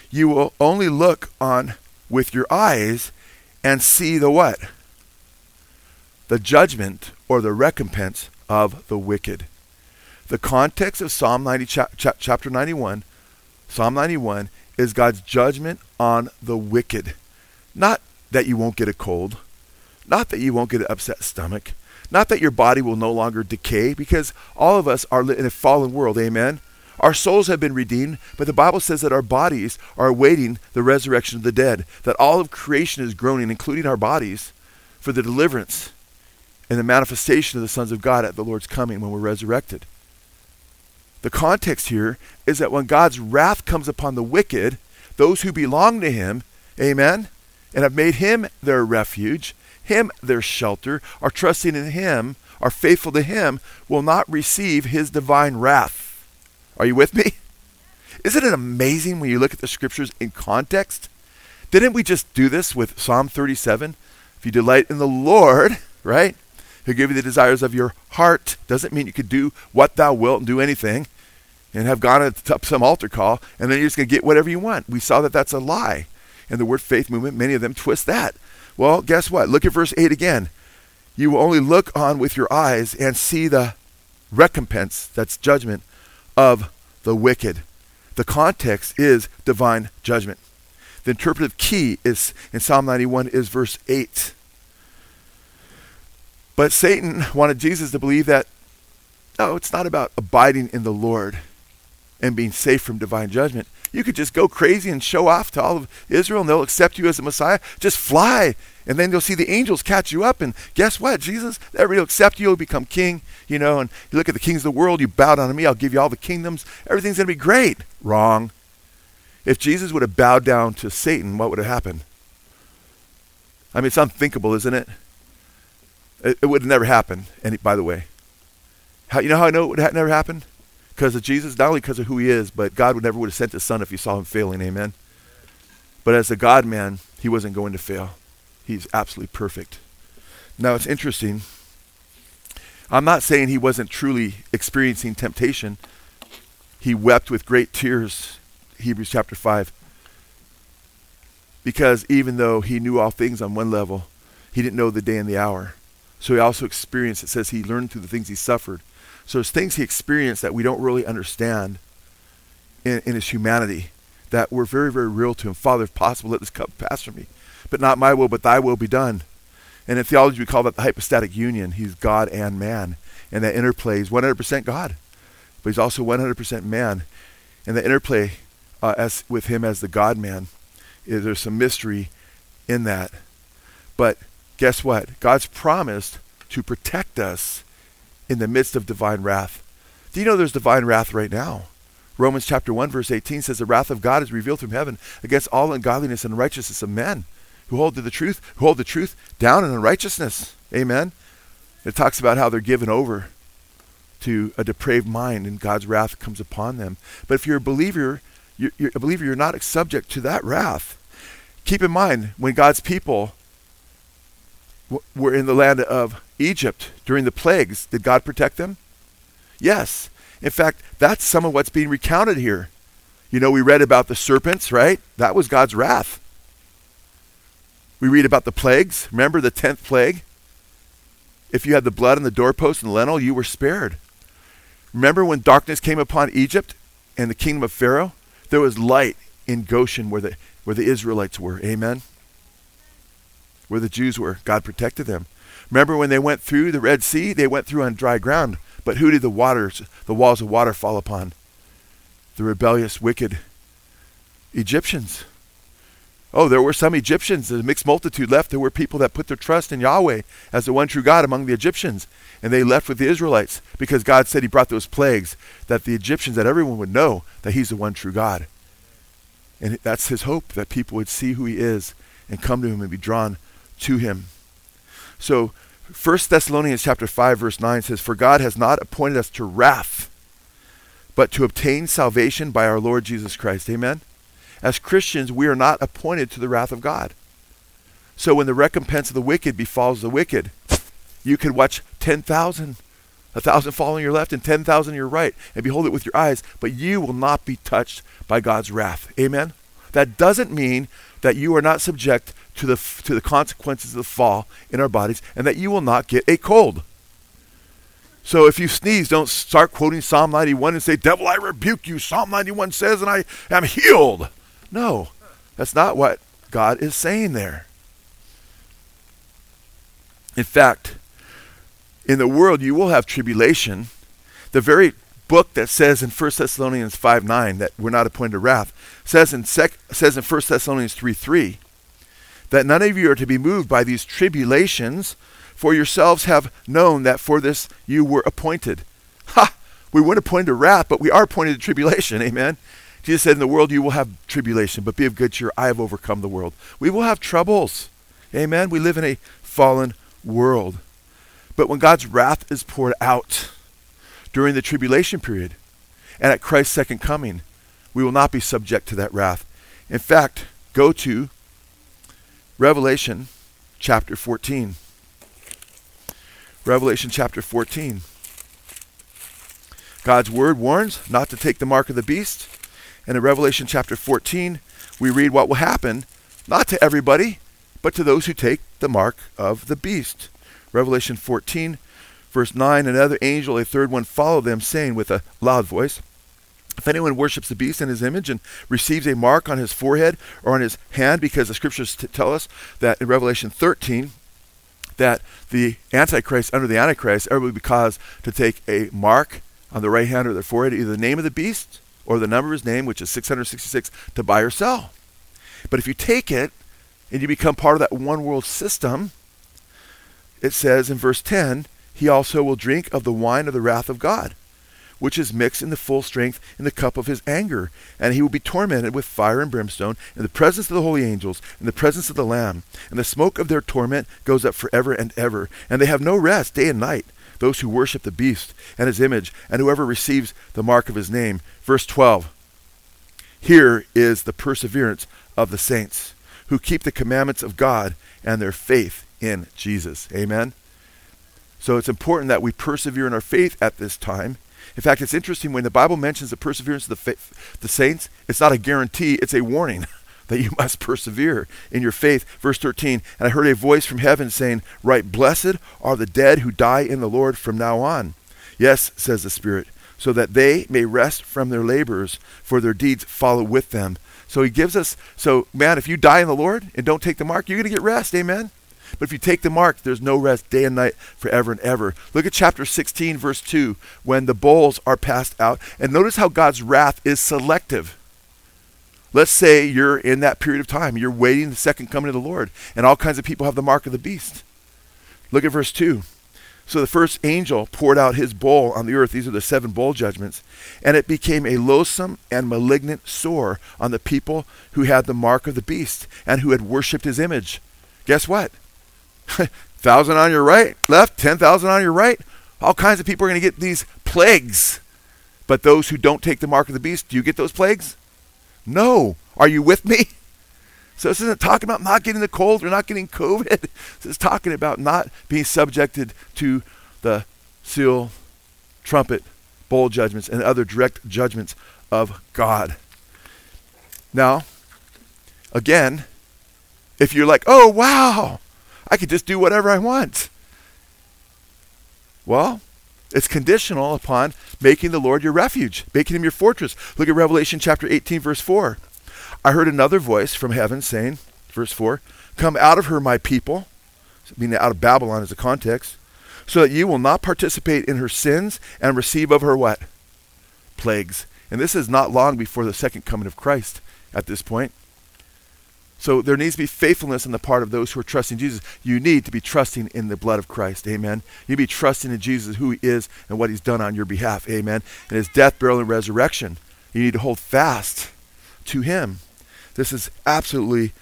You will only look on with your eyes and see the what? The judgment or the recompense of the wicked. The context of Psalm ninety, cha- cha- chapter ninety-one, Psalm ninety-one, is God's judgment on the wicked. Not that you won't get a cold. Not that you won't get an upset stomach. Not that your body will no longer decay, because all of us are in a fallen world, amen? Our souls have been redeemed, but the Bible says that our bodies are awaiting the resurrection of the dead, that all of creation is groaning, including our bodies, for the deliverance and the manifestation of the sons of God at the Lord's coming when we're resurrected. The context here is that when God's wrath comes upon the wicked, those who belong to him, amen, and have made him their refuge, him their shelter, are trusting in him, are faithful to him, will not receive his divine wrath. Are you with me? Isn't it amazing when you look at the scriptures in context? Didn't we just do this with Psalm thirty-seven? If you delight in the Lord, right? He'll give you the desires of your heart. Doesn't mean you could do what thou wilt and do anything and have gone up some altar call and then you're just going to get whatever you want. We saw that that's a lie. And the word faith movement, many of them twist that. Well, guess what? Look at verse eight again. You will only look on with your eyes and see the recompense, that's judgment, of the wicked. The context is divine judgment. The interpretive key is in Psalm ninety-one is verse eight. But Satan wanted Jesus to believe that, no, it's not about abiding in the Lord and being safe from divine judgment. You could just go crazy and show off to all of Israel and they'll accept you as the Messiah. Just fly. And then you'll see the angels catch you up. And guess what, Jesus? Everybody will accept you. You'll become king, you know, and you look at the kings of the world. You bow down to me. I'll give you all the kingdoms. Everything's going to be great. Wrong. If Jesus would have bowed down to Satan, what would have happened? I mean, it's unthinkable, isn't it? It, it would have never happened. And by the way, how, you know how I know it would have never happened? Because of Jesus, not only because of who he is, but God would never would have sent his son if you saw him failing, amen? But as a God-man, he wasn't going to fail. He's absolutely perfect. Now, it's interesting. I'm not saying he wasn't truly experiencing temptation. He wept with great tears, Hebrews chapter five. Because even though he knew all things on one level, he didn't know the day and the hour. So he also experienced, it says he learned through the things he suffered. So there's things he experienced that we don't really understand in, in his humanity that were very, very real to him. Father, if possible, let this cup pass from me. But not my will, but thy will be done. And in theology, we call that the hypostatic union. He's God and man. And that interplay is one hundred percent God. But he's also one hundred percent man. And the interplay uh, as with him as the God-man, there's some mystery in that. But guess what? God's promised to protect us in the midst of divine wrath. Do you know there's divine wrath right now? Romans chapter one, verse eighteen says, the wrath of God is revealed from heaven against all ungodliness and unrighteousness of men who hold to the truth, who hold the truth down in unrighteousness. Amen. It talks about how they're given over to a depraved mind and God's wrath comes upon them. But if you're a believer, you're, you're a believer, you're not subject to that wrath. Keep in mind, when God's people w- were in the land of Egypt during the plagues, did God protect them? Yes. In fact, that's some of what's being recounted here. You know, we read about the serpents, right? That was God's wrath. We read about the plagues. Remember the tenth plague? If you had the blood on the doorpost and the lintel, you were spared. Remember when darkness came upon Egypt and the kingdom of Pharaoh? There was light in Goshen where the where the Israelites were. Amen. Where the Jews were. God protected them. Remember when they went through the Red Sea? They went through on dry ground. But who did the waters, the walls of water fall upon? The rebellious, wicked Egyptians. Oh, there were some Egyptians. There's a mixed multitude left. There were people that put their trust in Yahweh as the one true God among the Egyptians. And they left with the Israelites because God said he brought those plagues that the Egyptians, that everyone would know that he's the one true God. And that's his hope, that people would see who he is and come to him and be drawn to him. So First Thessalonians chapter five, verse nine says, for God has not appointed us to wrath, but to obtain salvation by our Lord Jesus Christ. Amen? As Christians, we are not appointed to the wrath of God. So when the recompense of the wicked befalls the wicked, you could watch ten thousand, one thousand fall on your left and ten thousand on your right, and behold it with your eyes, but you will not be touched by God's wrath. Amen? That doesn't mean that you are not subject to the to the consequences of the fall in our bodies, and that you will not get a cold. So if you sneeze, don't start quoting Psalm ninety-one and say, devil, I rebuke you. Psalm ninety-one says, and I am healed. No, that's not what God is saying there. In fact, in the world, you will have tribulation. The very book that says in First Thessalonians five nine that we're not appointed to wrath says in sec, says in First Thessalonians three three, that none of you are to be moved by these tribulations, for yourselves have known that for this you were appointed. Ha! we weren't appointed to wrath, but we are appointed to tribulation. Amen. Jesus said, in the world you will have tribulation, but be of good cheer, I have overcome the world. We will have troubles. Amen. We live in a fallen world. But when God's wrath is poured out during the tribulation period and at Christ's second coming, we will not be subject to that wrath. In fact, go to Revelation chapter fourteen. Revelation chapter fourteen. God's word warns not to take the mark of the beast. And in Revelation chapter fourteen, we read what will happen, not to everybody, but to those who take the mark of the beast. Revelation fourteen, verse nine, another angel, a third one, followed them, saying with a loud voice, if anyone worships the beast and his image and receives a mark on his forehead or on his hand, because the scriptures t- tell us that in Revelation thirteen, that the Antichrist, under the Antichrist, everybody will be caused to take a mark on their right hand or their forehead, either the name of the beast or the number of his name, which is six hundred sixty-six, to buy or sell. But if you take it and you become part of that one world system, it says in verse ten, he also will drink of the wine of the wrath of God, which is mixed in the full strength in the cup of his anger. And he will be tormented with fire and brimstone in the presence of the holy angels, in the presence of the Lamb. And the smoke of their torment goes up forever and ever. And they have no rest day and night, those who worship the beast and his image, and whoever receives the mark of his name. Verse twelve, here is the perseverance of the saints, who keep the commandments of God and their faith in Jesus. Amen. So it's important that we persevere in our faith at this time. In fact, it's interesting when the Bible mentions the perseverance of the, faith, the saints, it's not a guarantee, it's a warning that you must persevere in your faith. Verse thirteen, and I heard a voice from heaven saying, right, blessed are the dead who die in the Lord from now on. Yes, says the Spirit, so that they may rest from their labors, for their deeds follow with them. So he gives us, so man, if you die in the Lord and don't take the mark, you're going to get rest, amen? But if you take the mark, there's no rest day and night forever and ever. Look at chapter sixteen, verse two, when the bowls are passed out. And notice how God's wrath is selective. Let's say you're in that period of time. You're waiting the second coming of the Lord, and all kinds of people have the mark of the beast. Look at verse two. So the first angel poured out his bowl on the earth. These are the seven bowl judgments. And it became a loathsome and malignant sore on the people who had the mark of the beast and who had worshipped his image. Guess what? Thousand on your right, left, ten thousand on your right. All kinds of people are going to get these plagues. But those who don't take the mark of the beast, do you get those plagues? No. Are you with me? So this isn't talking about not getting the cold or not getting COVID. This is talking about not being subjected to the seal, trumpet, bowl judgments, and other direct judgments of God. Now, again, if you're like, oh, wow, I could just do whatever I want. Well, it's conditional upon making the Lord your refuge, making him your fortress. Look at Revelation chapter eighteen, verse four. I heard another voice from heaven saying, verse four, come out of her, my people, meaning out of Babylon is the context, so that you will not participate in her sins and receive of her what? Plagues. And this is not long before the second coming of Christ at this point. So there needs to be faithfulness on the part of those who are trusting Jesus. You need to be trusting in the blood of Christ. Amen. You be trusting in Jesus, who he is and what he's done on your behalf. Amen. And his death, burial, and resurrection. You need to hold fast to him. This is absolutely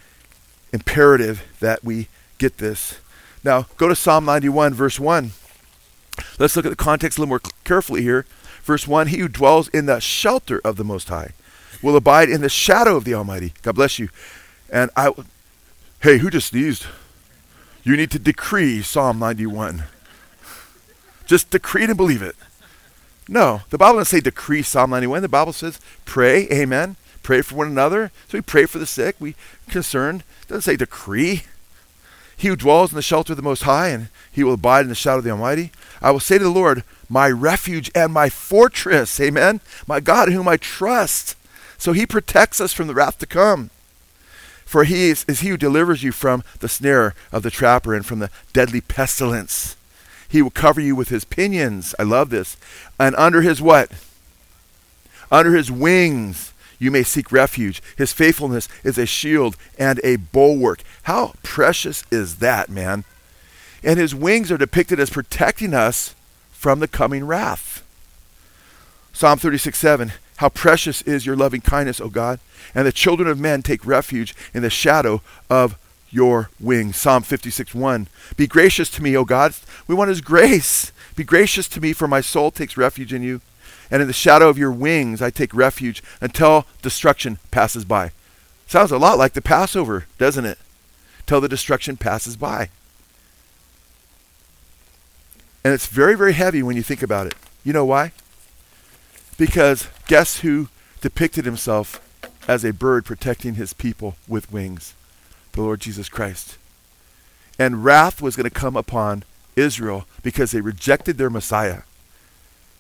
imperative that we get this. Now, go to Psalm ninety-one, verse one. Let's look at the context a little more carefully here. Verse one, he who dwells in the shelter of the Most High will abide in the shadow of the Almighty. God bless you. And I, hey, who just sneezed? You need to decree Psalm ninety-one. Just decree it and believe it. No, the Bible doesn't say decree Psalm ninety-one. The Bible says pray, amen. Pray for one another. So we pray for the sick. We concerned. It doesn't say decree. He who dwells in the shelter of the Most High, and he will abide in the shadow of the Almighty. I will say to the Lord, my refuge and my fortress, amen. My God, in whom I trust. So he protects us from the wrath to come. For he is, is he who delivers you from the snare of the trapper and from the deadly pestilence. He will cover you with his pinions. I love this. And under his what? Under his wings you may seek refuge. His faithfulness is a shield and a bulwark. How precious is that, man? And his wings are depicted as protecting us from the coming wrath. Psalm thirty-six, seven, how precious is your loving kindness, O God, and the children of men take refuge in the shadow of your wings. Psalm fifty-six, one, be gracious to me, O God. We want his grace. Be gracious to me, for my soul takes refuge in you. And in the shadow of your wings I take refuge until destruction passes by. Sounds a lot like the Passover, doesn't it? Till the destruction passes by. And it's very, very heavy when you think about it. You know why? Because guess who depicted himself as a bird protecting his people with wings? The Lord Jesus Christ. And wrath was going to come upon Israel because they rejected their Messiah.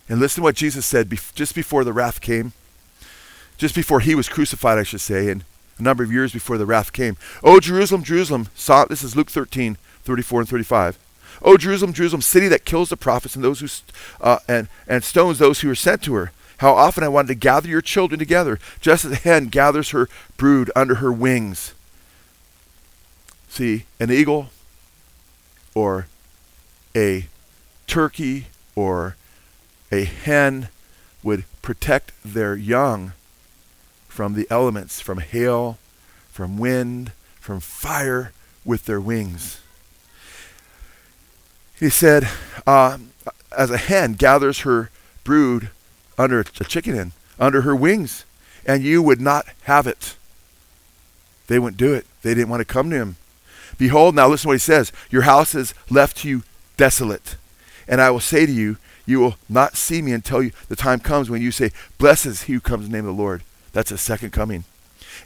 And listen to what Jesus said bef- just before the wrath came. Just before he was crucified, I should say, and a number of years before the wrath came. O Jerusalem, Jerusalem, saw, this is Luke thirteen, thirty-four and thirty-five. O Jerusalem, Jerusalem, city that kills the prophets and those who st- uh, and, and stones those who are sent to her. How often I wanted to gather your children together, just as a hen gathers her brood under her wings. See, an eagle or a turkey or a hen would protect their young from the elements, from hail, from wind, from fire with their wings. He said, uh, as a hen gathers her brood under a chicken hen, under her wings, and you would not have it. They wouldn't do it. They didn't want to come to him. Behold, now listen to what he says. Your house is left to you desolate. And I will say to you, you will not see me until you, the time comes when you say, blessed is he who comes in the name of the Lord. That's his second coming.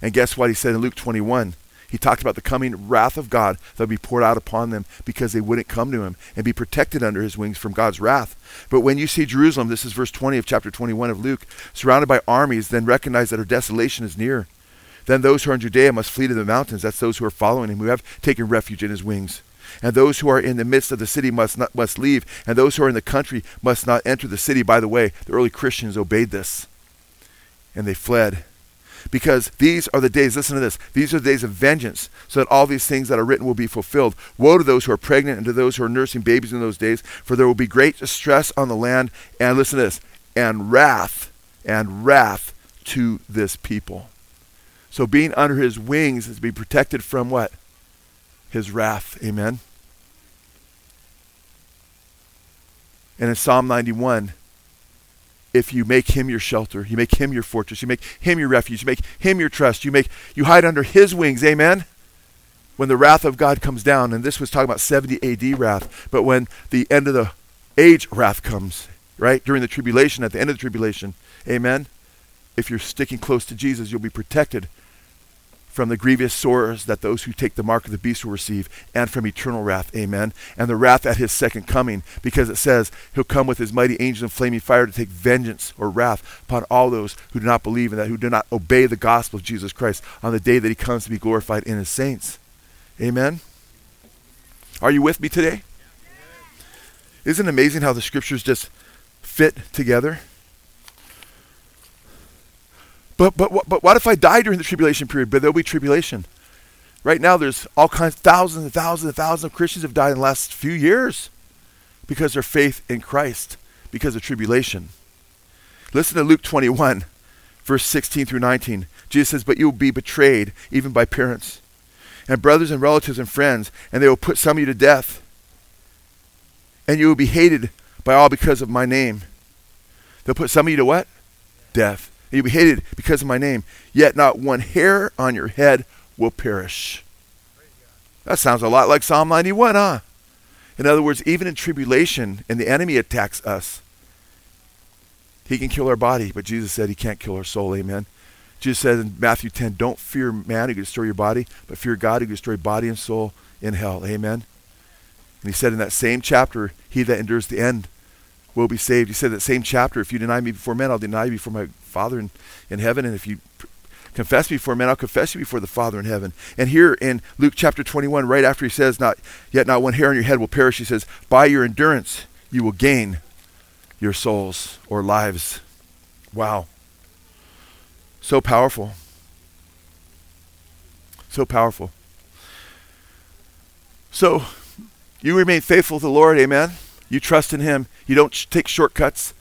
And guess what he said in Luke twenty-one? He talked about the coming wrath of God that would be poured out upon them because they wouldn't come to him and be protected under his wings from God's wrath. But when you see Jerusalem, this is verse twenty of chapter twenty-one of Luke, surrounded by armies, then recognize that her desolation is near. Then those who are in Judea must flee to the mountains. That's those who are following him, who have taken refuge in his wings. And those who are in the midst of the city must not must leave, and those who are in the country must not enter the city. By the way, the early Christians obeyed this, and they fled. Because these are the days, listen to this, these are the days of vengeance, so that all these things that are written will be fulfilled. Woe to those who are pregnant and to those who are nursing babies in those days, for there will be great distress on the land, and listen to this, and wrath, and wrath to this people. So being under his wings is to be protected from what? His wrath. Amen. And in Psalm ninety-one, if you make him your shelter, you make him your fortress, you make him your refuge, you make him your trust, you make you hide under his wings. Amen. When the wrath of God comes down, and this was talking about seventy A D wrath, but when the end of the age wrath comes, right? During the tribulation, at the end of the tribulation. Amen. If you're sticking close to Jesus, you'll be protected from the grievous sores that those who take the mark of the beast will receive, and from eternal wrath, amen, and the wrath at his second coming, because it says he'll come with his mighty angels in flaming fire to take vengeance or wrath upon all those who do not believe in that, who do not obey the gospel of Jesus Christ on the day that he comes to be glorified in his saints, amen. Are you with me today? Isn't it amazing how the scriptures just fit together? But but but what if I die during the tribulation period? But there'll be tribulation. Right now, there's all kinds, thousands and thousands and thousands of Christians have died in the last few years because of their faith in Christ, because of tribulation. Listen to Luke twenty-one, verse sixteen through nineteen. Jesus says, but you will be betrayed even by parents and brothers and relatives and friends, and they will put some of you to death. And you will be hated by all because of my name. They'll put some of you to what? Death. You'll be hated because of my name, yet not one hair on your head will perish. That sounds a lot like Psalm ninety-one, huh? In other words, even in tribulation, and the enemy attacks us, he can kill our body, but Jesus said he can't kill our soul, amen? Jesus said in Matthew ten, don't fear man who can destroy your body, but fear God who can destroy body and soul in hell, amen? And he said in that same chapter, he that endures the end will be saved. He said that same chapter, if you deny me before men, I'll deny you before my Father in, in heaven. And if you pr- confess me before men, I'll confess you before the Father in heaven. And here in Luke chapter twenty-one, right after he says, not yet not one hair on your head will perish, he says, by your endurance, you will gain your souls or lives. Wow. So powerful. So powerful. So you remain faithful to the Lord. Amen. You trust in him. You don't sh- take shortcuts.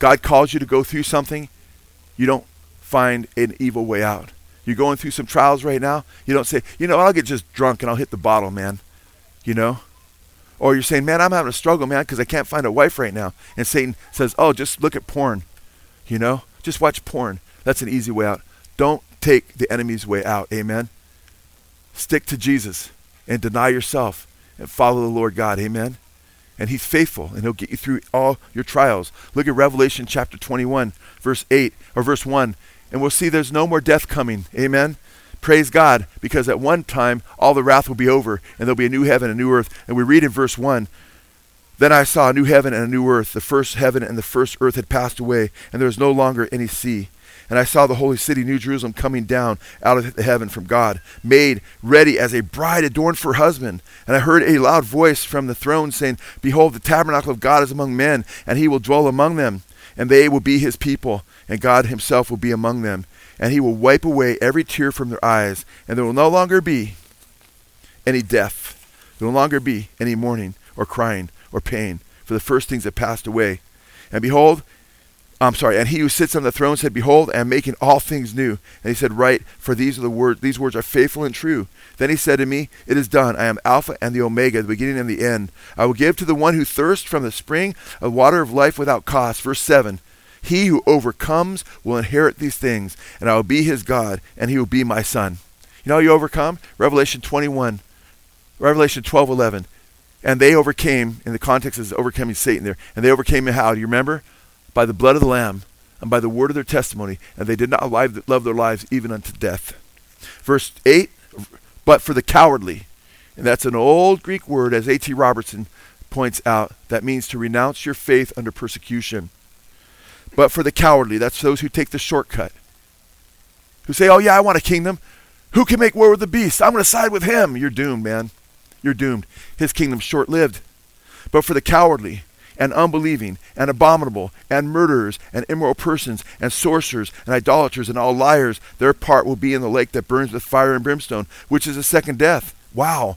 God calls you to go through something, you don't find an evil way out. You're going through some trials right now. You don't say, you know, I'll get just drunk and I'll hit the bottle, man. You know? Or you're saying, man, I'm having a struggle, man, because I can't find a wife right now. And Satan says, oh, just look at porn. You know? Just watch porn. That's an easy way out. Don't take the enemy's way out. Amen? Stick to Jesus and deny yourself and follow the Lord God. Amen? And he's faithful, and he'll get you through all your trials. Look at Revelation chapter twenty-one, verse eight, or verse one. And we'll see there's no more death coming. Amen? Praise God, because at one time, all the wrath will be over, and there'll be a new heaven and a new earth. And we read in verse one, then I saw a new heaven and a new earth. The first heaven and the first earth had passed away, and there was no longer any sea. And I saw the holy city, New Jerusalem, coming down out of the heaven from God, made ready as a bride adorned for her husband. And I heard a loud voice from the throne saying, behold, the tabernacle of God is among men, and he will dwell among them. And they will be his people, and God himself will be among them. And he will wipe away every tear from their eyes, and there will no longer be any death. There will no longer be any mourning or crying or pain, for the first things have passed away. And behold, I'm sorry, and he who sits on the throne said, behold, I am making all things new. And he said, write, for these are the words, these words are faithful and true. Then he said to me, it is done. I am Alpha and the Omega, the beginning and the end. I will give to the one who thirsts from the spring of water of life without cost. Verse seven, he who overcomes will inherit these things, and I will be his God, and he will be my son. You know how you overcome? Revelation twenty-one, Revelation twelve, eleven. And they overcame, in the context is overcoming Satan there, and they overcame him how? Do you remember? By the blood of the Lamb, and by the word of their testimony, and they did not love their lives even unto death. Verse eight, but for the cowardly, and that's an old Greek word, as A T Robertson points out, that means to renounce your faith under persecution. But for the cowardly, that's those who take the shortcut, who say, oh yeah, I want a kingdom. Who can make war with the beast? I'm going to side with him. You're doomed, man. You're doomed. His kingdom's short-lived. But for the cowardly, and unbelieving, and abominable, and murderers, and immoral persons, and sorcerers, and idolaters, and all liars, their part will be in the lake that burns with fire and brimstone, which is the second death. Wow.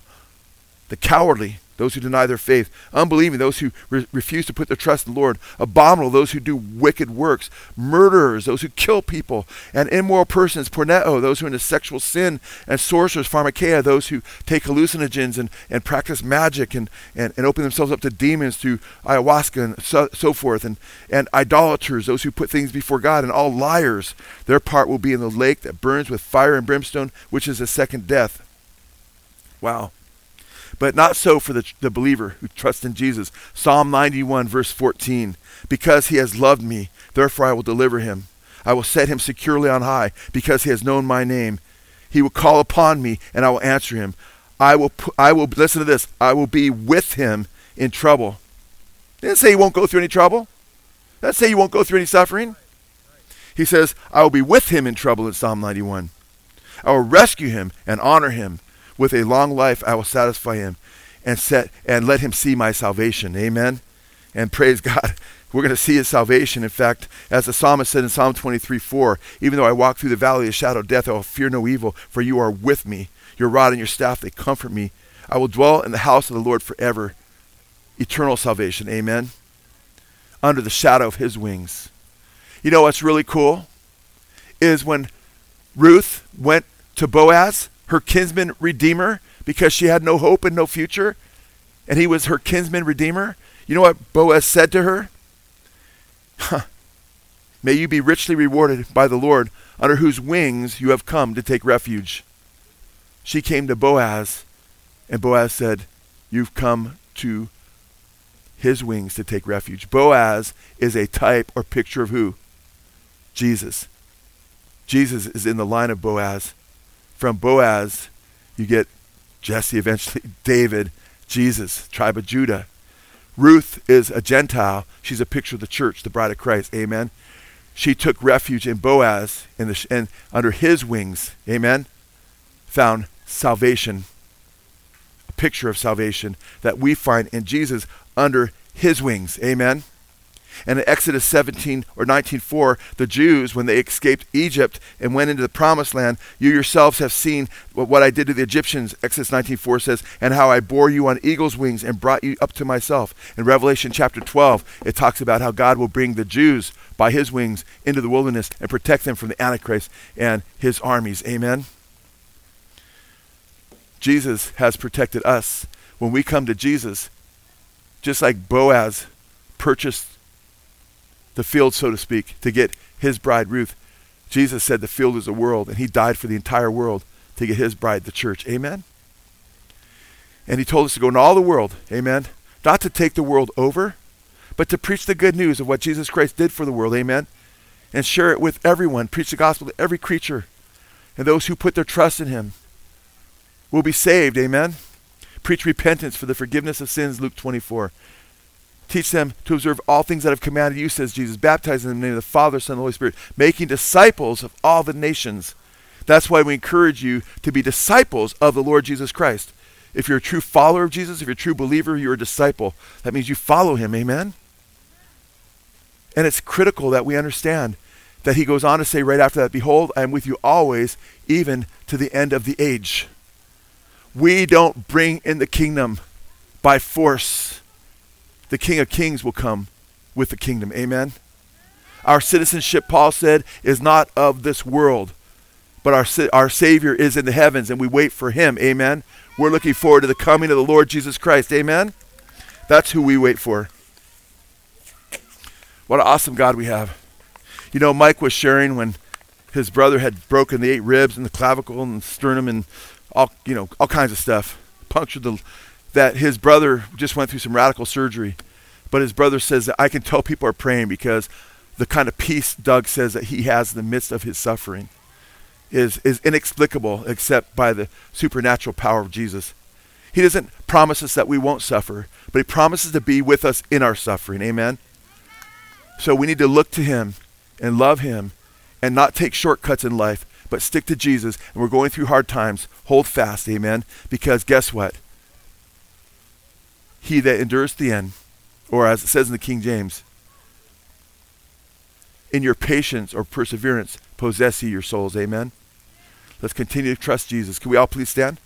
The cowardly, those who deny their faith. Unbelieving, those who re- refuse to put their trust in the Lord. Abominable, those who do wicked works. Murderers, those who kill people. And immoral persons, porneo, those who are into sexual sin. And sorcerers, pharmakeia, those who take hallucinogens and, and practice magic and, and, and open themselves up to demons through ayahuasca and so, so forth. And, and idolaters, those who put things before God. And all liars, their part will be in the lake that burns with fire and brimstone, which is the second death. Wow. But not so for the, the believer who trusts in Jesus. Psalm ninety-one, verse fourteen. Because he has loved me, therefore I will deliver him. I will set him securely on high, because he has known my name. He will call upon me, and I will answer him. I will, I will listen to this, I will be with him in trouble. It doesn't say you won't go through any trouble. It doesn't say you won't go through any suffering. He says, I will be with him in trouble in Psalm ninety-one. I will rescue him and honor him. With a long life, I will satisfy him and set and let him see my salvation. Amen. And praise God, we're going to see his salvation. In fact, as the psalmist said in Psalm twenty-three four, even though I walk through the valley of the shadow of death, I will fear no evil, for you are with me. Your rod and your staff, they comfort me. I will dwell in the house of the Lord forever. Eternal salvation. Amen. Under the shadow of his wings. You know what's really cool is when Ruth went to Boaz, her kinsman redeemer, because she had no hope and no future, and he was her kinsman redeemer. You know what Boaz said to her? Huh. May you be richly rewarded by the Lord, under whose wings you have come to take refuge. She came to Boaz, and Boaz said, you've come to his wings to take refuge. Boaz is a type or picture of who? Jesus. Jesus is in the line of Boaz. From Boaz, you get Jesse, eventually David, Jesus, tribe of Judah. Ruth is a Gentile. She's a picture of the church, the bride of Christ. Amen. She took refuge in Boaz, in the sh- and under his wings, amen, found salvation, a picture of salvation that we find in Jesus under his wings. Amen. And in Exodus seventeen or nineteen four, the Jews, when they escaped Egypt and went into the promised land, you yourselves have seen what I did to the Egyptians, Exodus nineteen four says, and how I bore you on eagle's wings and brought you up to myself. In Revelation chapter twelve, it talks about how God will bring the Jews by his wings into the wilderness and protect them from the Antichrist and his armies. Amen. Jesus has protected us. When we come to Jesus, just like Boaz purchased the field, so to speak, to get his bride, Ruth. Jesus said the field is the world, and he died for the entire world to get his bride, the church. Amen? And he told us to go into all the world. Amen? Not to take the world over, but to preach the good news of what Jesus Christ did for the world. Amen? And share it with everyone. Preach the gospel to every creature. And those who put their trust in him will be saved. Amen? Preach repentance for the forgiveness of sins, Luke twenty-four. Teach them to observe all things that I've commanded you, says Jesus, baptizing them in the name of the Father, Son, and the Holy Spirit, making disciples of all the nations. That's why we encourage you to be disciples of the Lord Jesus Christ. If you're a true follower of Jesus, if you're a true believer, you're a disciple. That means you follow him, amen? And it's critical that we understand that he goes on to say right after that, behold, I am with you always, even to the end of the age. We don't bring in the kingdom by force. The King of Kings will come with the kingdom. Amen? Our citizenship, Paul said, is not of this world, but our our Savior is in the heavens, and we wait for him. Amen? We're looking forward to the coming of the Lord Jesus Christ. Amen? That's who we wait for. What an awesome God we have. You know, Mike was sharing when his brother had broken the eight ribs and the clavicle and the sternum and all, you know, all kinds of stuff, punctured the... that his brother just went through some radical surgery. But his brother says that I can tell people are praying because the kind of peace Doug says that he has in the midst of his suffering is, is inexplicable except by the supernatural power of Jesus. He doesn't promise us that we won't suffer, but he promises to be with us in our suffering. Amen? So we need to look to him and love him and not take shortcuts in life, but stick to Jesus. And we're going through hard times. Hold fast, amen? Because guess what? He that endures to the end, or as it says in the King James, in your patience or perseverance, possess ye your souls. Amen? Let's continue to trust Jesus. Can we all please stand?